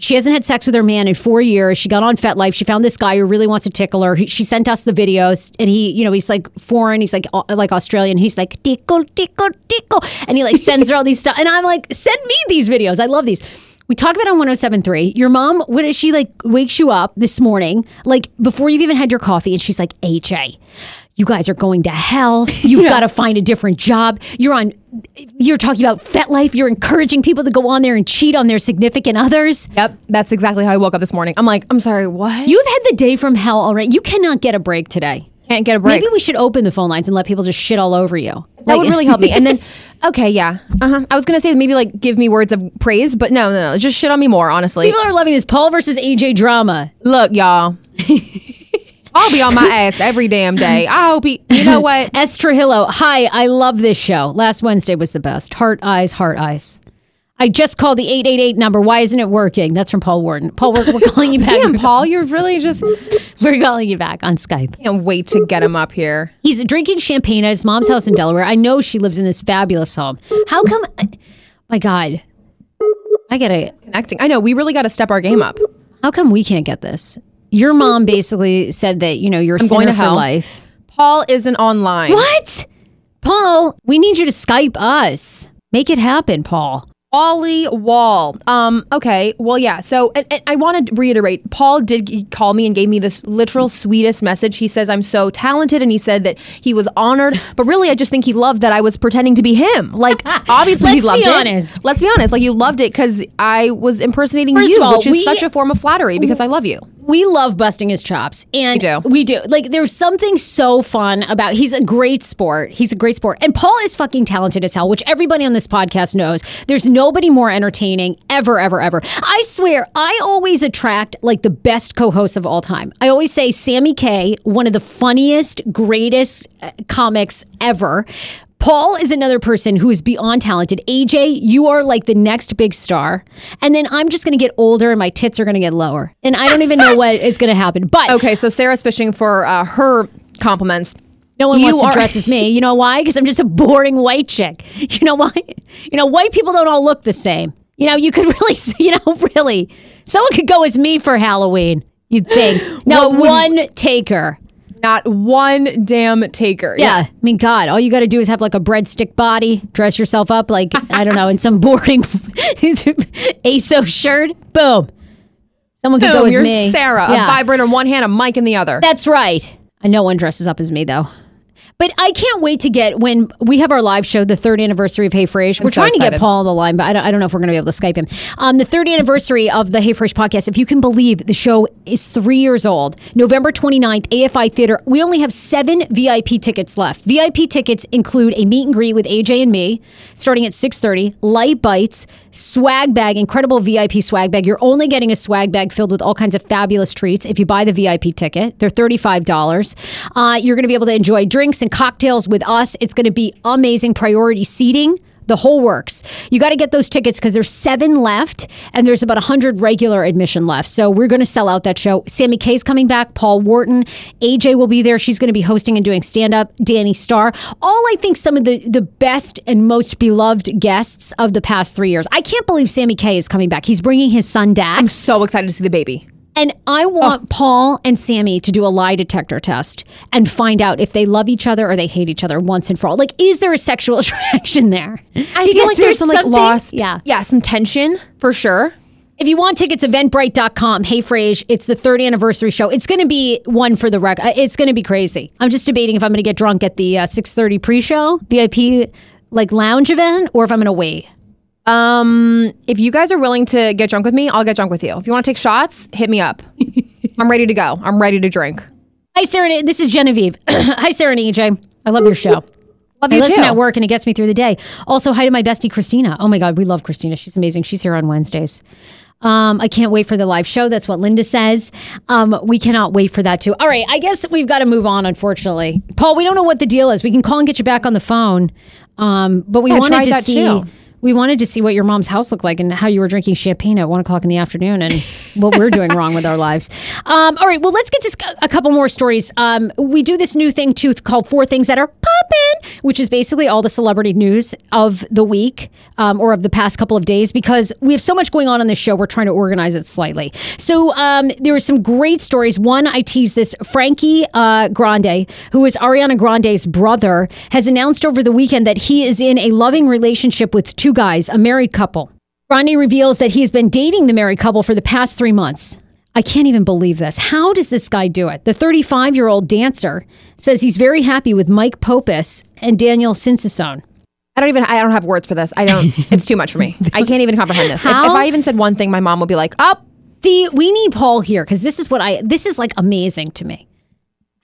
She hasn't had sex with her man in 4 years. She got on FetLife. She found this guy who really wants to tickle her. She sent us the videos, and he, he's like foreign. He's like Australian. He's like tickle, tickle, tickle, and he like sends her all these stuff. And I'm like, send me these videos. I love these. We talk about on 107.3. Your mom, when she like wakes you up this morning, like before you've even had your coffee, and she's like, AJ, you guys are going to hell. You've got to find a different job. You're talking about FetLife. You're encouraging people to go on there and cheat on their significant others. Yep, that's exactly how I woke up this morning. I'm like, I'm sorry, what? You've had the day from hell already. You cannot get a break today. Can't get a break. Maybe we should open the phone lines and let people just shit all over you. That would really help me. And then, okay, yeah. I was going to say maybe like give me words of praise, but no. Just shit on me more, honestly. People are loving this Paul versus AJ drama. Look, y'all. I'll be on my ass every damn day. I hope you know what? S. Trujillo, hi, I love this show. Last Wednesday was the best. Heart eyes. I just called the 888 number. Why isn't it working? That's from Paul Warden. Paul, we're calling you back. Damn, Paul, you're really just... We're calling you back on Skype. Can't wait to get him up here. He's drinking champagne at his mom's house in Delaware. I know she lives in this fabulous home. How come... My God. I get it. Connecting. I know. We really got to step our game up. How come we can't get this? Your mom basically said that, you're a sinner for life. Paul isn't online. What? Paul, we need you to Skype us. Make it happen, Paul. Ollie Wall. Okay. Well, yeah. So and I want to reiterate, Paul did call me and gave me this literal sweetest message. He says, I'm so talented. And he said that he was honored. But really, I just think he loved that I was pretending to be him. Like, obviously, he loved it. Let's be honest. Like, you loved it because I was impersonating you, which is such a form of flattery because I love you. We love busting his chops. And we do. Like, there's something so fun about, he's a great sport. He's a great sport. And Paul is fucking talented as hell, which everybody on this podcast knows. There's nobody more entertaining ever, ever, ever. I swear, I always attract like the best co-hosts of all time. I always say Sammy Kaye, one of the funniest, greatest comics ever. Paul is another person who is beyond talented. AJ, you are like the next big star. And then I'm just going to get older and my tits are going to get lower. And I don't even know what is going to happen. But okay, so Sarah's fishing for her compliments. No one wants to dress as me. You know why? Because I'm just a boring white chick. You know why? You know, white people don't all look the same. You know, you could really, you know, really. Someone could go as me for Halloween, you'd think. Not one taker. Not one damn taker. Yeah. I mean, God, all you got to do is have like a breadstick body, dress yourself up like, I don't know, in some boring ASO shirt. Boom. Someone could go as me. You're Sarah, a vibrator in one hand, a mic in the other. That's right. And no one dresses up as me, though. But I can't wait to get, when we have our live show, the third anniversary of Hey Frase. We're trying to get Paul on the line, but I don't know if we're going to be able to Skype him. The third anniversary of the Hey Frase podcast, if you can believe, the show is 3 years old. November 29th, AFI Theater. We only have 7 VIP tickets left. VIP tickets include a meet and greet with AJ and me, starting at 6:30, light bites, swag bag, incredible VIP swag bag. You're only getting a swag bag filled with all kinds of fabulous treats if you buy the VIP ticket. They're $35. You're going to be able to enjoy drinks and cocktails with us. It's going to be amazing. Priority seating, the whole works. You got to get those tickets because there's 7 left and there's about 100 regular admission left. So we're going to sell out that show. Sammy Kaye's coming back. Paul Wharton. AJ will be there. She's going to be hosting and doing stand-up. Danny Starr. All, I think, some of the best and most beloved guests of the past 3 years. I can't believe Sammy Kaye is coming back. He's bringing his son, Dax. I'm so excited to see the baby. And I want Paul and Sammy to do a lie detector test and find out if they love each other or they hate each other once and for all. Like, is there a sexual attraction there? I feel like there's some lost, some tension for sure. If you want tickets, eventbrite.com. Hey Frase, it's the third anniversary show. It's going to be one for the record. It's going to be crazy. I'm just debating if I'm going to get drunk at the 6:30 pre-show VIP like lounge event or if I'm going to wait. If you guys are willing to get drunk with me, I'll get drunk with you. If you want to take shots, hit me up. I'm ready to go. I'm ready to drink. Hi, Sarah. This is Genevieve. Hi, Sarah and EJ. I love your show. Love you too. I listen at work and it gets me through the day. Also, hi to my bestie, Christina. Oh my God, we love Christina. She's amazing. She's here on Wednesdays. I can't wait for the live show. That's what Linda says. We cannot wait for that too. All right, I guess we've got to move on, unfortunately. Paul, we don't know what the deal is. We can call and get you back on the phone. But we wanted to see... Too. We wanted to see what your mom's house looked like and how you were drinking champagne at 1 o'clock in the afternoon and what we're doing wrong with our lives. All right. Well, let's get to a couple more stories. We do this new thing, too, called 4 Things That Are Poppin', which is basically all the celebrity news of the week or of the past couple of days, because we have so much going on this show. We're trying to organize it slightly. So there were some great stories. One, I teased this. Frankie Grande, who is Ariana Grande's brother, has announced over the weekend that he is in a loving relationship with two guys, a married couple. Grande reveals that he has been dating the married couple for the past 3 months. I can't even believe this. How does this guy do it? The 35-year-old dancer says he's very happy with Mike Popus and Daniel Sinsisone. I don't have words for this. It's too much for me. I can't even comprehend this. If I even said one thing, my mom would be like, "Up." See, we need Paul here because this is like amazing to me.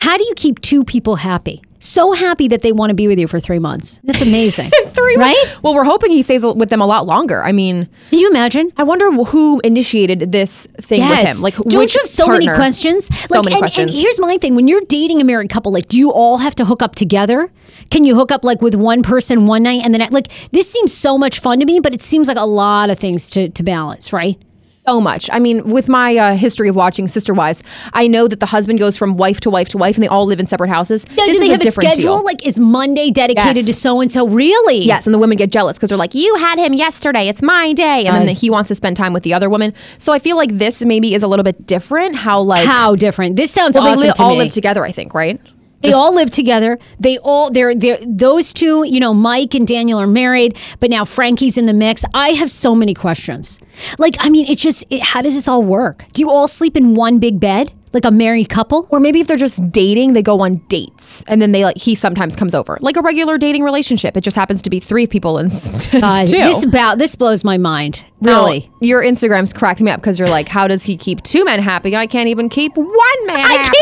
How do you keep two people happy? So happy that they want to be with you for 3 months. That's amazing. 3 months. Right? Well, we're hoping he stays with them a lot longer. I mean... Can you imagine? I wonder who initiated this thing with him. Like, don't you have so many questions? So many questions. And here's my thing. When you're dating a married couple, like, do you all have to hook up together? Can you hook up, like, with one person one night and then... Like, this seems so much fun to me, but it seems like a lot of things to balance, right? So much. I mean, with my history of watching Sister Wives, I know that the husband goes from wife to wife to wife, and they all live in separate houses. Yeah, do they have a schedule? Deal. Like, is Monday dedicated to so and so? Really? Yes. And the women get jealous because they're like, "You had him yesterday. It's my day." And then he wants to spend time with the other woman. So I feel like this maybe is a little bit different. How different? This sounds awesome. They all live together, I think, right? They all live together. They all, they're those two, you know, Mike and Daniel are married, but now Frankie's in the mix. I have so many questions. Like, I mean, it's just, how does this all work? Do you all sleep in one big bed? Like a married couple? Or maybe if they're just dating, they go on dates. And then they he sometimes comes over. Like a regular dating relationship. It just happens to be three people instead of two. This blows my mind. Really. Now, your Instagram's cracked me up because you're like, how does he keep two men happy? I can't even keep one man happy.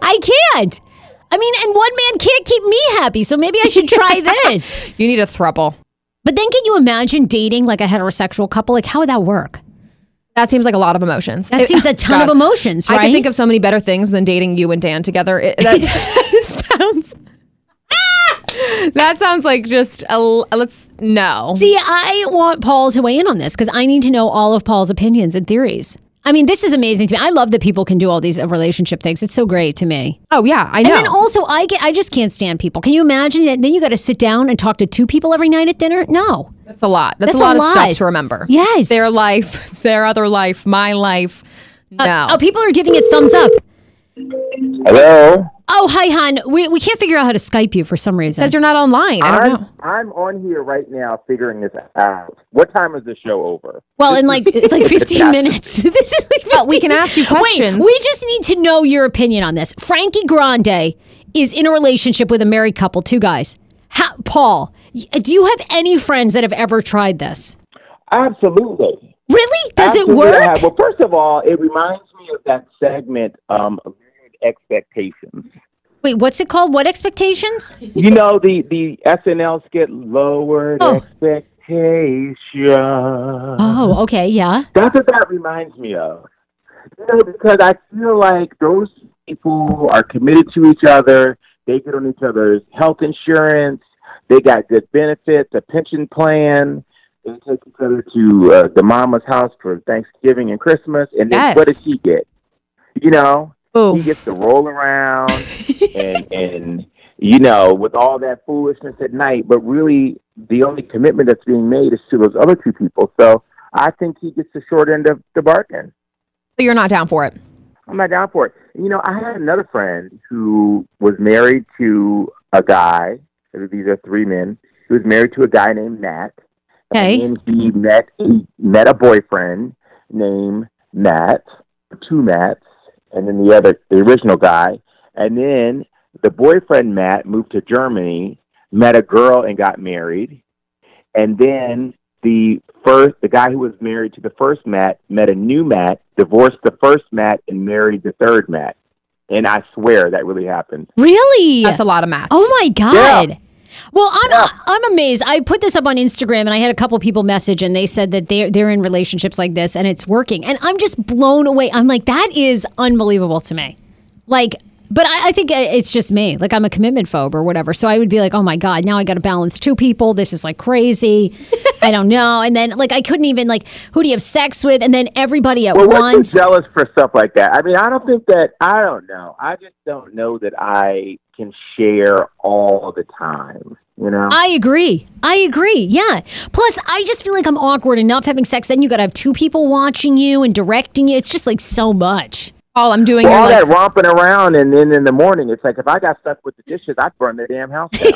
I can't. I mean, and one man can't keep me happy. So maybe I should try this. You need a throuple. But then can you imagine dating like a heterosexual couple? Like how would that work? That seems like a lot of emotions. That seems a ton of emotions, right? I can think of so many better things than dating you and Dan together. That sounds like just no. See, I want Paul to weigh in on this because I need to know all of Paul's opinions and theories. I mean, this is amazing to me. I love that people can do all these relationship things. It's so great to me. Oh, yeah, I know. And then also, I just can't stand people. Can you imagine that? Then you got to sit down and talk to two people every night at dinner? No. That's a lot. That's a lot of stuff to remember. Yes. Their life, their other life, my life. No. Oh, people are giving it thumbs up. Hello? Oh, hi, hon. We can't figure out how to Skype you for some reason. Because you're not online. I don't know. I'm on here right now figuring this out. What time is the show over? Well, in like it's like 15 minutes. This is like 15. But we can ask you questions. Wait, we just need to know your opinion on this. Frankie Grande is in a relationship with a married couple, two guys. Paul, do you have any friends that have ever tried this? Absolutely. Really? Does it work? Well, first of all, it reminds me of that segment of Expectations. Wait, what's it called? What Expectations? You know, the SNL skit, Lowered Expectations. Oh, okay, yeah. That's what that reminds me of. You know, because I feel like those people are committed to each other. They get on each other's health insurance. They got good benefits, a pension plan. They take each other to the mama's house for Thanksgiving and Christmas. And then what does she get? You know? Ooh. He gets to roll around and, you know, with all that foolishness at night. But really, the only commitment that's being made is to those other two people. So I think he gets the short end of the bargain. So you're not down for it? I'm not down for it. You know, I had another friend who was married to a guy. These are three men. He was married to a guy named Matt. Okay. And he met a boyfriend named Matt, two Matts. And then the original guy. And then the boyfriend, Matt, moved to Germany, met a girl and got married. And then the guy who was married to the first Matt met a new Matt, divorced the first Matt, and married the third Matt. And I swear that really happened. Really? That's a lot of Matts. Oh, my God. Yeah. Well, I'm amazed. I put this up on Instagram, and I had a couple people message, and they said that they're in relationships like this, and it's working. And I'm just blown away. I'm like, that is unbelievable to me. Like, but I think it's just me. Like, I'm a commitment phobe or whatever. So I would be like, oh my God, now I got to balance two people. This is like crazy. I don't know. And then like, I couldn't even like, who do you have sex with? And then everybody at once. Well, we're jealous for stuff like that. I mean, I don't know. I just don't know that I can share all the time, you know? I agree. Yeah. Plus, I just feel like I'm awkward enough having sex. Then you got to have two people watching you and directing you. It's just like so much. All I'm doing all that romping around, and then in the morning, it's like if I got stuck with the dishes, I'd burn the damn house down.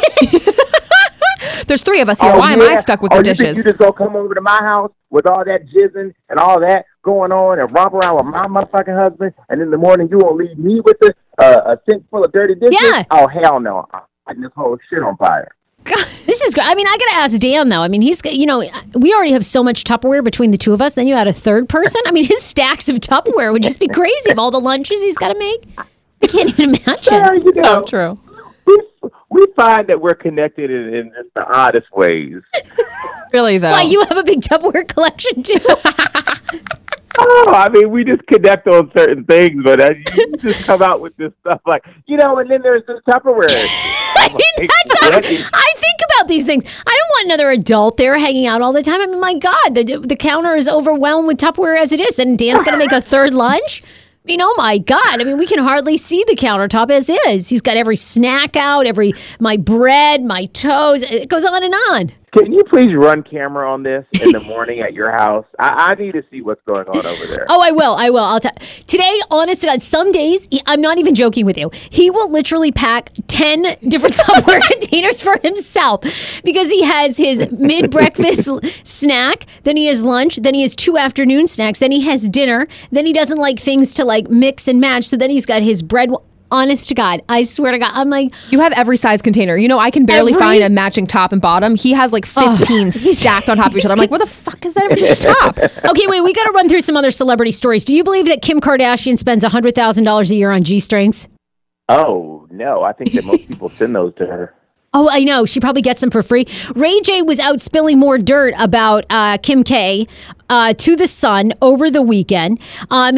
There's three of us here. Why am I stuck with the dishes? You just go come over to my house with all that jizzing and all that going on and romp around with my motherfucking husband, and in the morning you won't leave me with a sink full of dirty dishes? Yeah. Oh, hell no. I'm lighting this whole shit on fire. God, this is great. I mean, I got to ask Dan, though. I mean, he's, you know, we already have so much Tupperware between the two of us. Then you add a third person. I mean, his stacks of Tupperware would just be crazy of all the lunches he's got to make. I can't even imagine. Sorry, you know, true. We find that we're connected in just the oddest ways. Really, though. Why, you have a big Tupperware collection, too? Oh, I mean, we just connect on certain things, but you just come out with this stuff like, you know, and then there's this Tupperware. I mean, I think about these things. I don't want another adult there hanging out all the time. I mean, my God, the counter is overwhelmed with Tupperware as it is, and Dan's going to make a third lunch? I mean, oh my God. I mean, we can hardly see the countertop as is. He's got every snack out, my bread, my toes. It goes on and on. Can you please run camera on this in the morning at your house? I need to see what's going on over there. Oh, I will. I will. Today, honest to God, some days, I'm not even joking with you, he will literally pack 10 different Tupperware containers for himself because he has his mid-breakfast snack, then he has lunch, then he has two afternoon snacks, then he has dinner, then he doesn't like things to like mix and match, so then he's got his bread. Honest to God, I swear to God, I'm like, you have every size container. You know, I can barely find a matching top and bottom. He has like 15 stacked on top of each other. I'm like, what the fuck is that over his top? Okay, wait, we got to run through some other celebrity stories. Do you believe that Kim Kardashian spends $100,000 a year on G-strings? Oh, no. I think that most people send those to her. Oh, I know. She probably gets them for free. Ray J was out spilling more dirt about Kim K to The Sun over the weekend.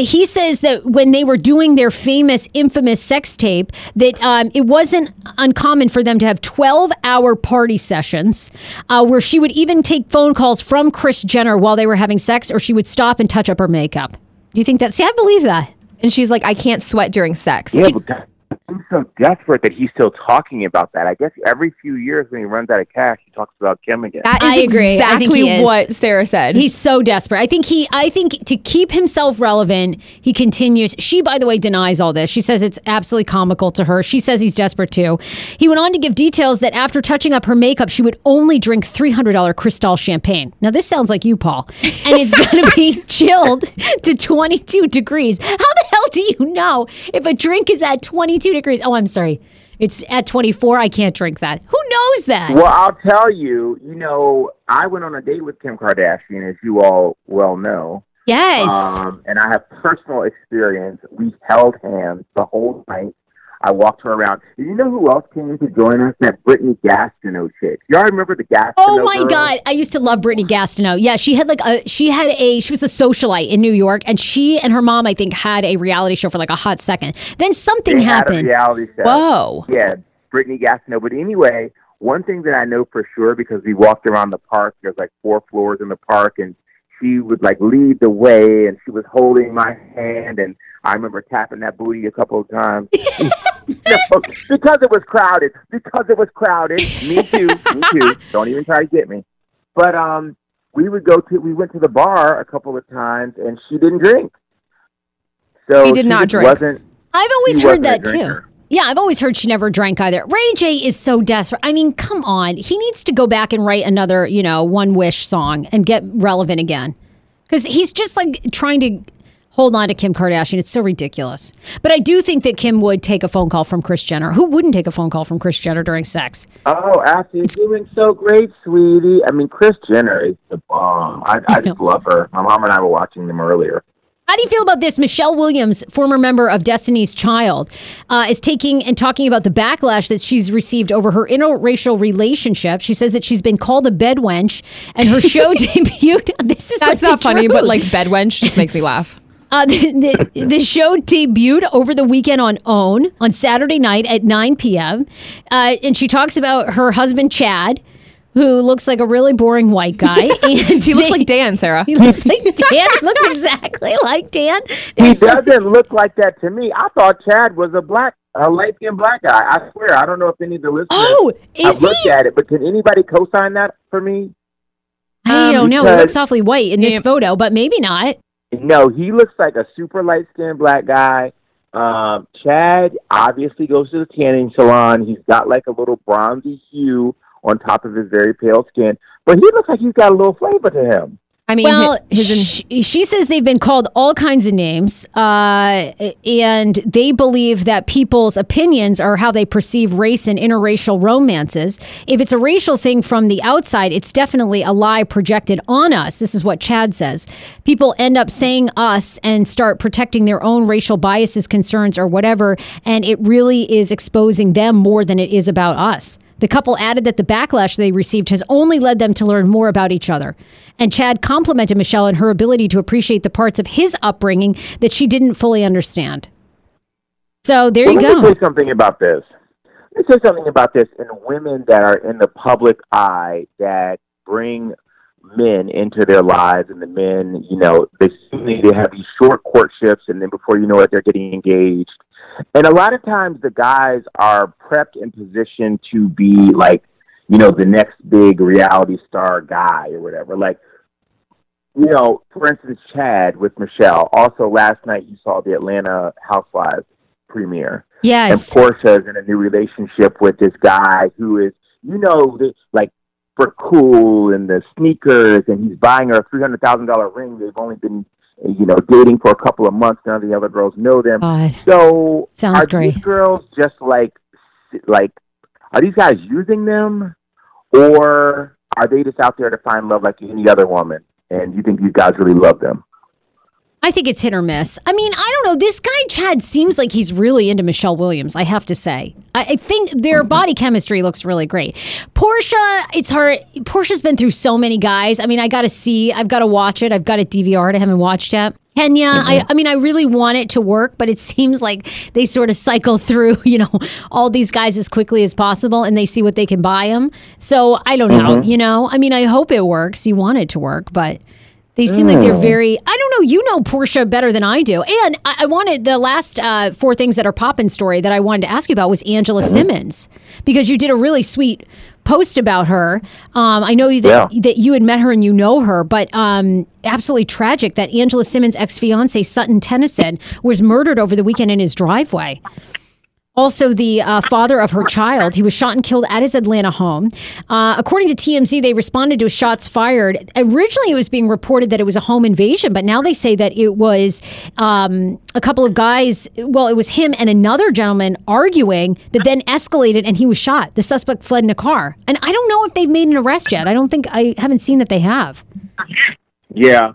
He says that when they were doing their famous, infamous sex tape, that it wasn't uncommon for them to have 12-hour party sessions where she would even take phone calls from Kris Jenner while they were having sex, or she would stop and touch up her makeup. Do you think that? See, I believe that. And she's like, I can't sweat during sex. Yeah, but I'm so desperate that he's still talking about that. I guess every few years when he runs out of cash, he talks about Kim again. I agree. Exactly what Sarah said. He's so desperate. I think to keep himself relevant, he continues. She, by the way, denies all this. She says it's absolutely comical to her. She says he's desperate too. He went on to give details that after touching up her makeup, she would only drink $300 Cristal champagne. Now, this sounds like you, Paul. And it's going to be chilled to 22 degrees. How the hell do you know if a drink is at 22 degrees? Oh, I'm sorry. It's at 24. I can't drink that. Who knows that? Well, I'll tell you, I went on a date with Kim Kardashian, as you all well know. Yes. And I have personal experience. We held hands the whole night. I walked her around. Do you know who else came to join us? That Brittany Gastineau chick. Y'all remember the Gastineau? Oh my God, I used to love Brittany Gastineau. Yeah, she was a socialite in New York, and she and her mom, I think, had a reality show for like a hot second. Then something happened. Had a reality show. Whoa. Yeah, Brittany Gastineau. But anyway, one thing that I know for sure, because we walked around the park. There's like 4 floors in the park, and she would like lead the way, and she was holding my hand, and I remember tapping that booty a couple of times. No, because it was crowded. Me too. Don't even try to get me. But we went to the bar a couple of times, and she didn't drink. So she did not drink. I've always heard that too. Yeah, I've always heard she never drank either. Ray J is so desperate. I mean, come on. He needs to go back and write another, One Wish song and get relevant again. Because he's just like trying to hold on to Kim Kardashian. It's so ridiculous. But I do think that Kim would take a phone call from Kris Jenner. Who wouldn't take a phone call from Kris Jenner during sex? Oh, Ashley, you're doing so great, sweetie. I mean, Kris Jenner is the bomb. I just love her. My mom and I were watching them earlier. How do you feel about this? Michelle Williams, former member of Destiny's Child, is taking and talking about the backlash that she's received over her interracial relationship. She says that she's been called a bedwench, and her show debuted. That's not funny, but like bedwench just makes me laugh. The show debuted over the weekend on OWN on Saturday night at 9 p.m. And she talks about her husband, Chad, who looks like a really boring white guy. And he looks like Dan, Sarah. He looks like Dan. He looks exactly like Dan. He doesn't look like that to me. I thought Chad was a light-skinned black guy. I swear, I don't know if any of the listeners looked at it, but can anybody co-sign that for me? I don't know. It looks awfully white in this photo, but maybe not. No, he looks like a super light-skinned black guy. Chad obviously goes to the tanning salon. He's got like a little bronzy hue on top of his very pale skin. But he looks like he's got a little flavor to him. I mean, she says they've been called all kinds of names, and they believe that people's opinions are how they perceive race and interracial romances. If it's a racial thing from the outside, it's definitely a lie projected on us. This is what Chad says. People end up saying us and start protecting their own racial biases, concerns, or whatever, and it really is exposing them more than it is about us. The couple added that the backlash they received has only led them to learn more about each other. And Chad complimented Michelle on her ability to appreciate the parts of his upbringing that she didn't fully understand. So there you go. Let me say something about this. And women that are in the public eye that bring men into their lives, and the men, they have these short courtships, and then before you know it, they're getting engaged. And a lot of times the guys are prepped and positioned to be like you know, the next big reality star guy or whatever. Like, you know, for instance, Chad with Michelle. Also, last night you saw the Atlanta Housewives premiere. Yes. And Portia is in a new relationship with this guy who is, you know, this, like, for cool and the sneakers, and he's buying her a $300,000 ring. They've only been, you know, dating for a couple of months. None of the other girls know them. God. So sounds great. These girls just like, are these guys using them, or are they just out there to find love like any other woman? And you think these guys really love them? I think it's hit or miss. I mean, I don't know. This guy, Chad, seems like he's really into Michelle Williams, I have to say. I think their body chemistry looks really great. Portia, it's her. Portia's been through so many guys. I mean, I've got to watch it. I've got it DVR'd. I haven't watched it. Kenya, mm-hmm. I mean, I really want it to work, but it seems like they sort of cycle through, you know, all these guys as quickly as possible, and they see what they can buy them. So I don't know, you know? I mean, I hope it works. You want it to work, but... They seem like they're very, I don't know, you know Portia better than I do. And I wanted, the last four things that are poppin' story that I wanted to ask you about was Angela Simmons, because you did a really sweet post about her. I know that you had met her and you know her, but absolutely tragic that Angela Simmons' ex-fiance Sutton Tennyson was murdered over the weekend in his driveway. Also, the father of her child, he was shot and killed at his Atlanta home. According to TMZ, they responded to shots fired. Originally, it was being reported that it was a home invasion, but now they say that it was a couple of guys. Well, it was him and another gentleman arguing that then escalated, and he was shot. The suspect fled in a car. And I don't know if they've made an arrest yet. I haven't seen that they have. Yeah.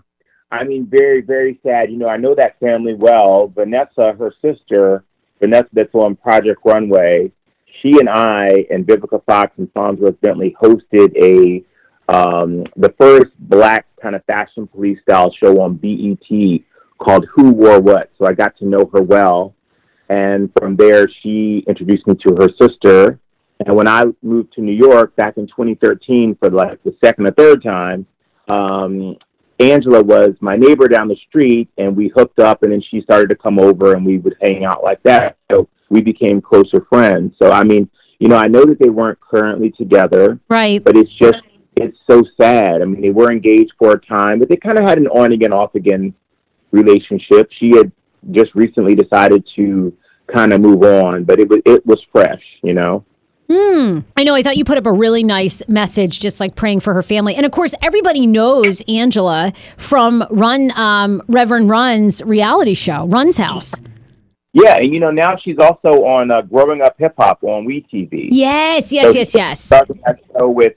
I mean, very, very sad. You know, I know that family well. Vanessa, her sister... Vanessa, that's on Project Runway. She and I and Vivica Fox and Farnsworth Bentley hosted the first black kind of fashion police style show on BET called Who Wore What. So I got to know her well. And from there, she introduced me to her sister. And when I moved to New York back in 2013 for like the second or third time, Angela was my neighbor down the street, and we hooked up, and then she started to come over, and we would hang out like that. So we became closer friends. So, I mean, you know, I know that they weren't currently together. Right. But it's just, it's so sad. I mean, they were engaged for a time, but they kind of had an on-again, off-again relationship. She had just recently decided to kind of move on, but it was fresh, you know? I know. I thought you put up a really nice message, just like praying for her family. And of course, everybody knows Angela from Reverend Run's reality show, Run's House. Yeah, and you know, now she's also on Growing Up Hip Hop on WeTV. Yes. Started that show with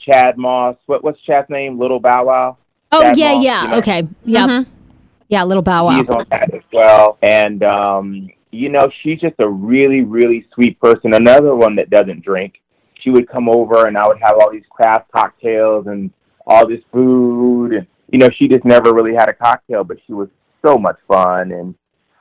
Chad Moss. What's Chad's name? Little Bow Wow. Oh, Chad Moss, yeah. You know? Okay, yeah, yeah. Little Bow Wow. He's on that as well, and. You know, she's just a really, really sweet person. Another one that doesn't drink. She would come over, and I would have all these craft cocktails and all this food. And, you know, she just never really had a cocktail, but she was so much fun, and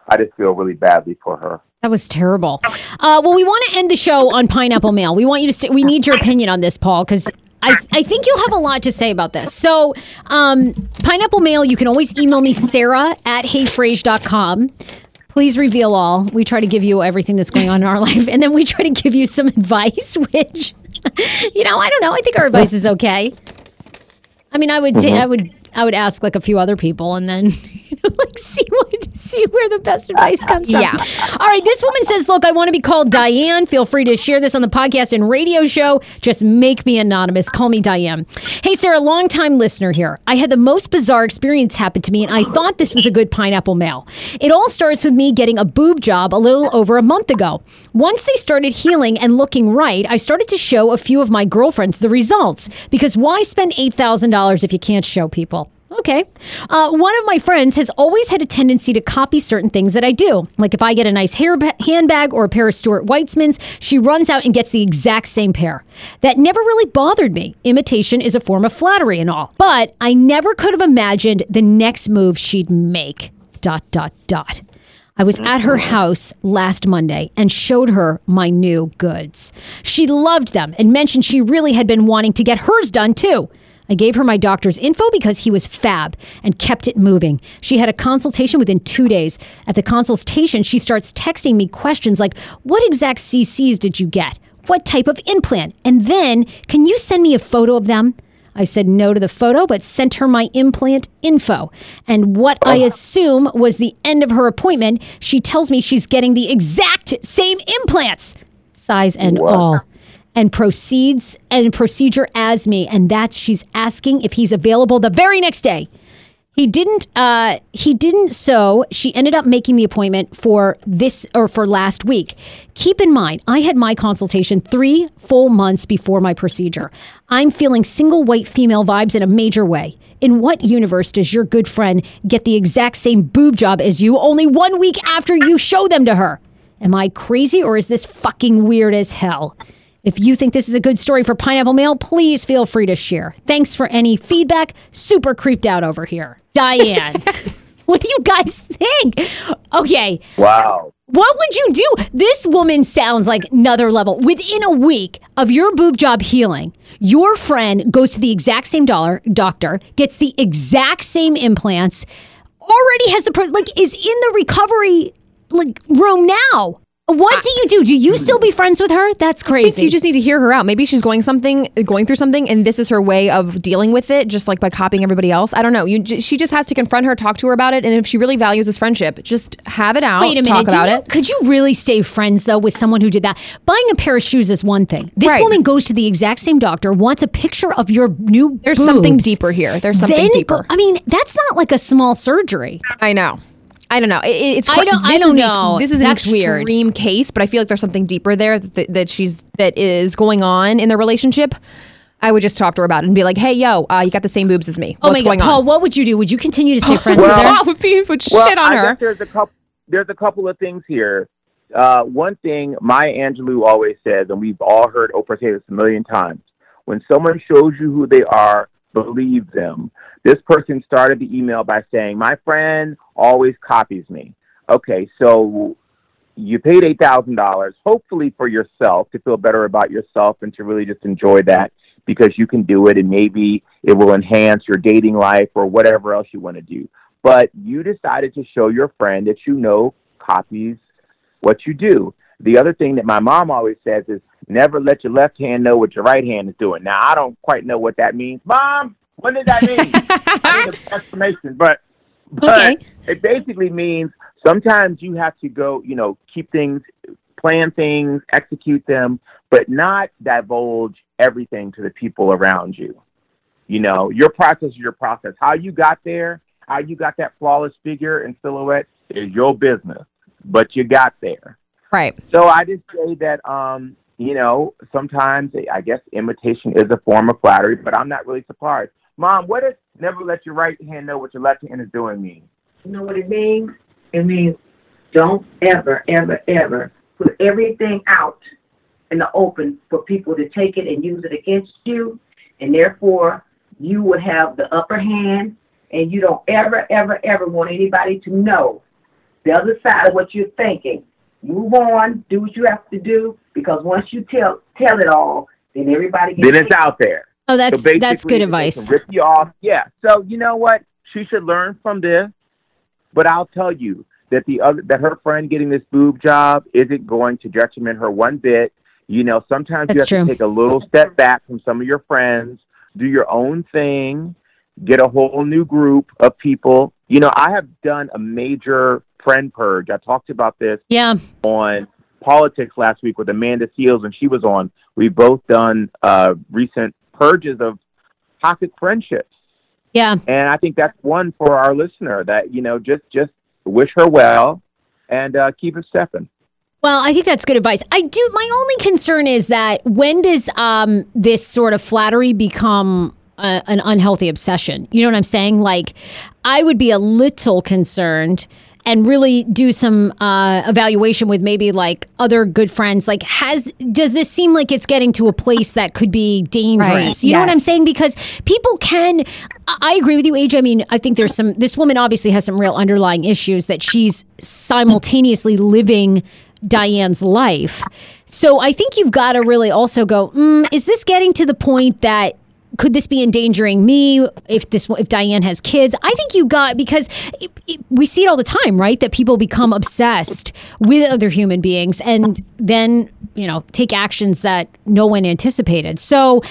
I just feel really badly for her. That was terrible. Well, we want to end the show on Pineapple Mail. We want you to. We need your opinion on this, Paul, because. I think you'll have a lot to say about this. So, Pineapple Mail, you can always email me, sarah@heyfrase.com. Please reveal all. We try to give you everything that's going on in our life. And then we try to give you some advice, which, you know, I don't know. I think our advice is okay. I mean, I would ask like a few other people and then, you know, like see where the best advice comes from. Yeah. All right. This woman says, look, I want to be called Diane. Feel free to share this on the podcast and radio show. Just make me anonymous. Call me Diane. Hey, Sarah, longtime listener here. I had the most bizarre experience happen to me, and I thought this was a good Pineapple Mail. It all starts with me getting a boob job a little over a month ago. Once they started healing and looking right, I started to show a few of my girlfriends the results, because why spend $8,000 if you can't show people? Okay. One of my friends has always had a tendency to copy certain things that I do. Like if I get a nice handbag or a pair of Stuart Weitzmans, she runs out and gets the exact same pair. That never really bothered me. Imitation is a form of flattery and all. But I never could have imagined the next move she'd make. ... I was at her house last Monday and showed her my new goods. She loved them and mentioned she really had been wanting to get hers done too. I gave her my doctor's info because he was fab and kept it moving. She had a consultation within 2 days. At the consultation, she starts texting me questions like, what exact CCs did you get? what type of implant? And then, can you send me a photo of them? I said no to the photo, but sent her my implant info. And what I assume was the end of her appointment, she tells me she's getting the exact same implants, size and all, and proceeds and procedure as me. And that's, she's asking if he's available the very next day. He didn't. So she ended up making the appointment for this or for last week. Keep in mind, I had my consultation 3 full months before my procedure. I'm feeling single white female vibes in a major way. In what universe does your good friend get the exact same boob job as you only 1 week after you show them to her? Am I crazy or is this fucking weird as hell? If you think this is a good story for Pineapple Mail, please feel free to share. Thanks for any feedback. Super creeped out over here. Diane, what do you guys think? Okay. Wow. What would you do? This woman sounds like another level. Within a week of your boob job healing, your friend goes to the exact same doctor, gets the exact same implants, already has the, is in the recovery room now. What do you do? Do you still be friends with her? That's crazy. I think you just need to hear her out. Maybe she's going through something, and this is her way of dealing with it, just like by copying everybody else. I don't know. She just has to confront her, talk to her about it, and if she really values this friendship, just have it out. Wait a minute. Could you really stay friends though with someone who did that? Buying a pair of shoes is one thing. This woman goes to the exact same doctor, wants a picture of your new. There's boobs. Something deeper here. There's something deeper. I mean, that's not like a small surgery. I know. I don't know. I don't know. This is an extreme case, but I feel like there's something deeper there that is going on in their relationship. I would just talk to her about it and be like, "Hey, yo, you got the same boobs as me. What's going on, Paul? What would you do? Would you continue to stay friends with her? I would shit on her. There's a couple of things here. One thing Maya Angelou always says, and we've all heard Oprah say this a million times: when someone shows you who they are, believe them. This person started the email by saying, my friend always copies me. Okay, so you paid $8,000, hopefully for yourself, to feel better about yourself and to really just enjoy that because you can do it and maybe it will enhance your dating life or whatever else you want to do. But you decided to show your friend that you know copies what you do. The other thing that my mom always says is, never let your left hand know what your right hand is doing. Now, I don't quite know what that means. Mom, what did that mean? I need an explanation. But okay. It basically means sometimes you have to go, keep things, plan things, execute them, but not divulge everything to the people around you. Your process is your process. How you got there, how you got that flawless figure and silhouette is your business, but you got there. Right. So I just say that, sometimes I guess imitation is a form of flattery, but I'm not really surprised. Mom, what does never let your right hand know what your left hand is doing mean? You know what it means? It means don't ever, ever, ever put everything out in the open for people to take it and use it against you. And therefore, you would have the upper hand, and you don't ever, ever, ever want anybody to know the other side of what you're thinking. Move on, do what you have to do, because once you tell it all, then everybody gets it's out there. Oh, that's good advice. Rip you off. Yeah. So you know what? She should learn from this. But I'll tell you that that her friend getting this boob job isn't going to detriment her one bit. Sometimes you have to take a little step back from some of your friends, do your own thing, get a whole new group of people. I have done a major friend purge. I talked about this on politics last week with Amanda Seals, and she was on. We've both done recent purges of toxic friendships. Yeah. And I think that's one for our listener that, just wish her well and keep it stepping. Well, I think that's good advice. I do. My only concern is that when does this sort of flattery become an unhealthy obsession? You know what I'm saying? Like, I would be a little concerned and really do some evaluation with maybe like other good friends. Like, does this seem like it's getting to a place that could be dangerous? Right. You know what I'm saying? Because people can, I agree with you, AJ. I mean, I think there's this woman obviously has some real underlying issues that she's simultaneously living Diane's life. So I think you've got to really also go, is this getting to the point that could this be endangering me if Diane has kids? I think you got, because we see it all the time, right? That people become obsessed with other human beings and then, take actions that no one anticipated. So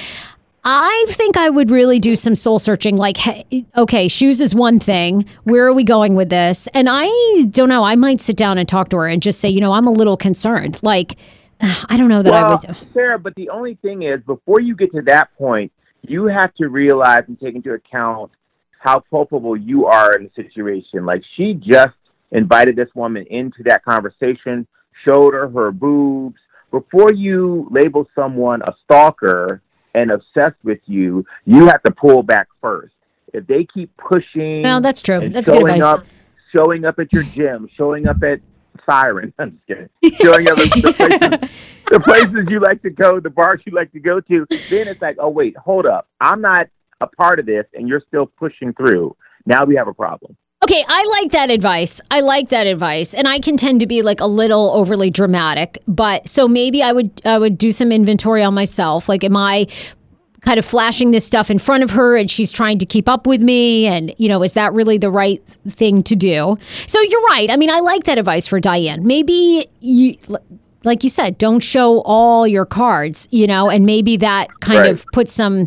I think I would really do some soul searching. Like, hey, okay, shoes is one thing. Where are we going with this? And I don't know. I might sit down and talk to her and just say, I'm a little concerned. Like, I don't know that I would. Sarah, but the only thing is, before you get to that point, you have to realize and take into account how culpable you are in the situation. Like, she just invited this woman into that conversation, showed her boobs. Before you label someone a stalker and obsessed with you, you have to pull back first. If they keep pushing. No, that's true. That's good advice. Showing up at your gym, showing up at Siren. I'm just kidding. Showing up at the places you like to go, the bars you like to go to. Then it's like, oh, wait, hold up. I'm not a part of this, and you're still pushing through. Now we have a problem. Okay, I like that advice. And I can tend to be like a little overly dramatic, but so maybe I would do some inventory on myself. Like, am I kind of flashing this stuff in front of her and she's trying to keep up with me? And, is that really the right thing to do? So you're right. I mean, I like that advice for Diane. Maybe you, like you said, don't show all your cards, and maybe that kind of puts some,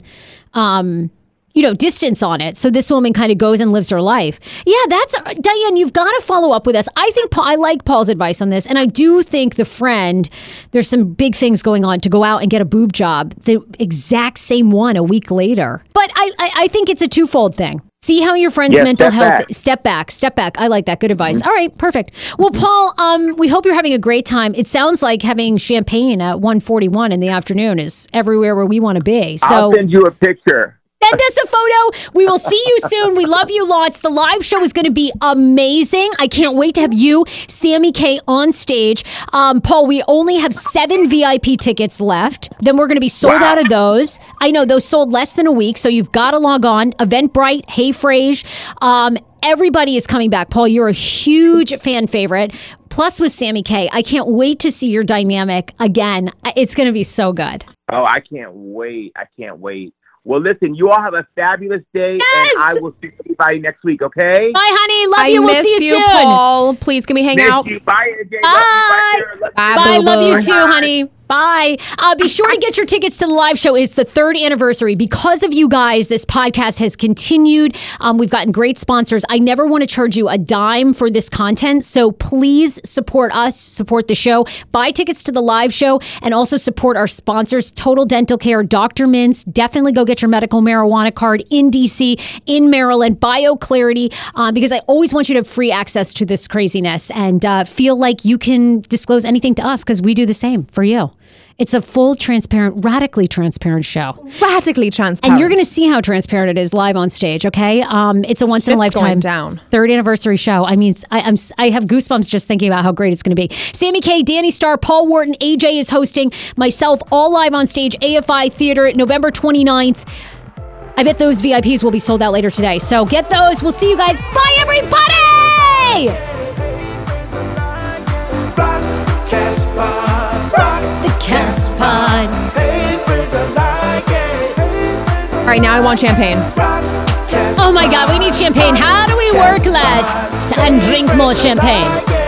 distance on it. So this woman kind of goes and lives her life. Yeah, that's Diane, you've got to follow up with us. I think I like Paul's advice on this. And I do think the friend, there's some big things going on to go out and get a boob job, the exact same one a week later. But I think it's a twofold thing. See how your friend's mental health. Step back. I like that. Good advice. Mm-hmm. All right. Perfect. Well, Paul, we hope you're having a great time. It sounds like having champagne at 1:41 in the afternoon is everywhere where we want to be. So I'll send you a picture. Send us a photo. We will see you soon. We love you lots. The live show is going to be amazing. I can't wait to have you, Sammy K, on stage. Paul, we only have 7 VIP tickets left. Then we're going to be sold out of those. I know those sold less than a week, so you've got to log on. Eventbrite, Hey Frase. Everybody is coming back. Paul, you're a huge fan favorite. Plus with Sammy K, I can't wait to see your dynamic again. It's going to be so good. Oh, I can't wait. Well, listen, you all have a fabulous day, and I will see everybody next week, okay? Bye, honey. Love you. We'll see you soon. Paul. Please, can we hang out? You. Bye, AJ. Bye. Bye. Love you, too, honey. Bye. Be sure to get your tickets to the live show. It's the 3rd anniversary. Because of you guys, this podcast has continued. We've gotten great sponsors. I never want to charge you a dime for this content. So please support us, support the show. Buy tickets to the live show and also support our sponsors, Total Dental Care, Dr. Mintz. Definitely go get your medical marijuana card in D.C., in Maryland, BioClarity, because I always want you to have free access to this craziness and feel like you can disclose anything to us because we do the same for you. It's a full, transparent, radically transparent show. Radically transparent. And you're going to see how transparent it is live on stage, okay? It's a once-in-a-lifetime 3rd anniversary show. I mean, I have goosebumps just thinking about how great it's going to be. Sammy K, Danny Starr, Paul Wharton, AJ is hosting, myself, all live on stage, AFI Theater, November 29th. I bet those VIPs will be sold out later today. So get those. We'll see you guys. Bye, everybody! Pod. All right, now I want champagne. Oh my God, we need champagne. How do we work less and drink more champagne?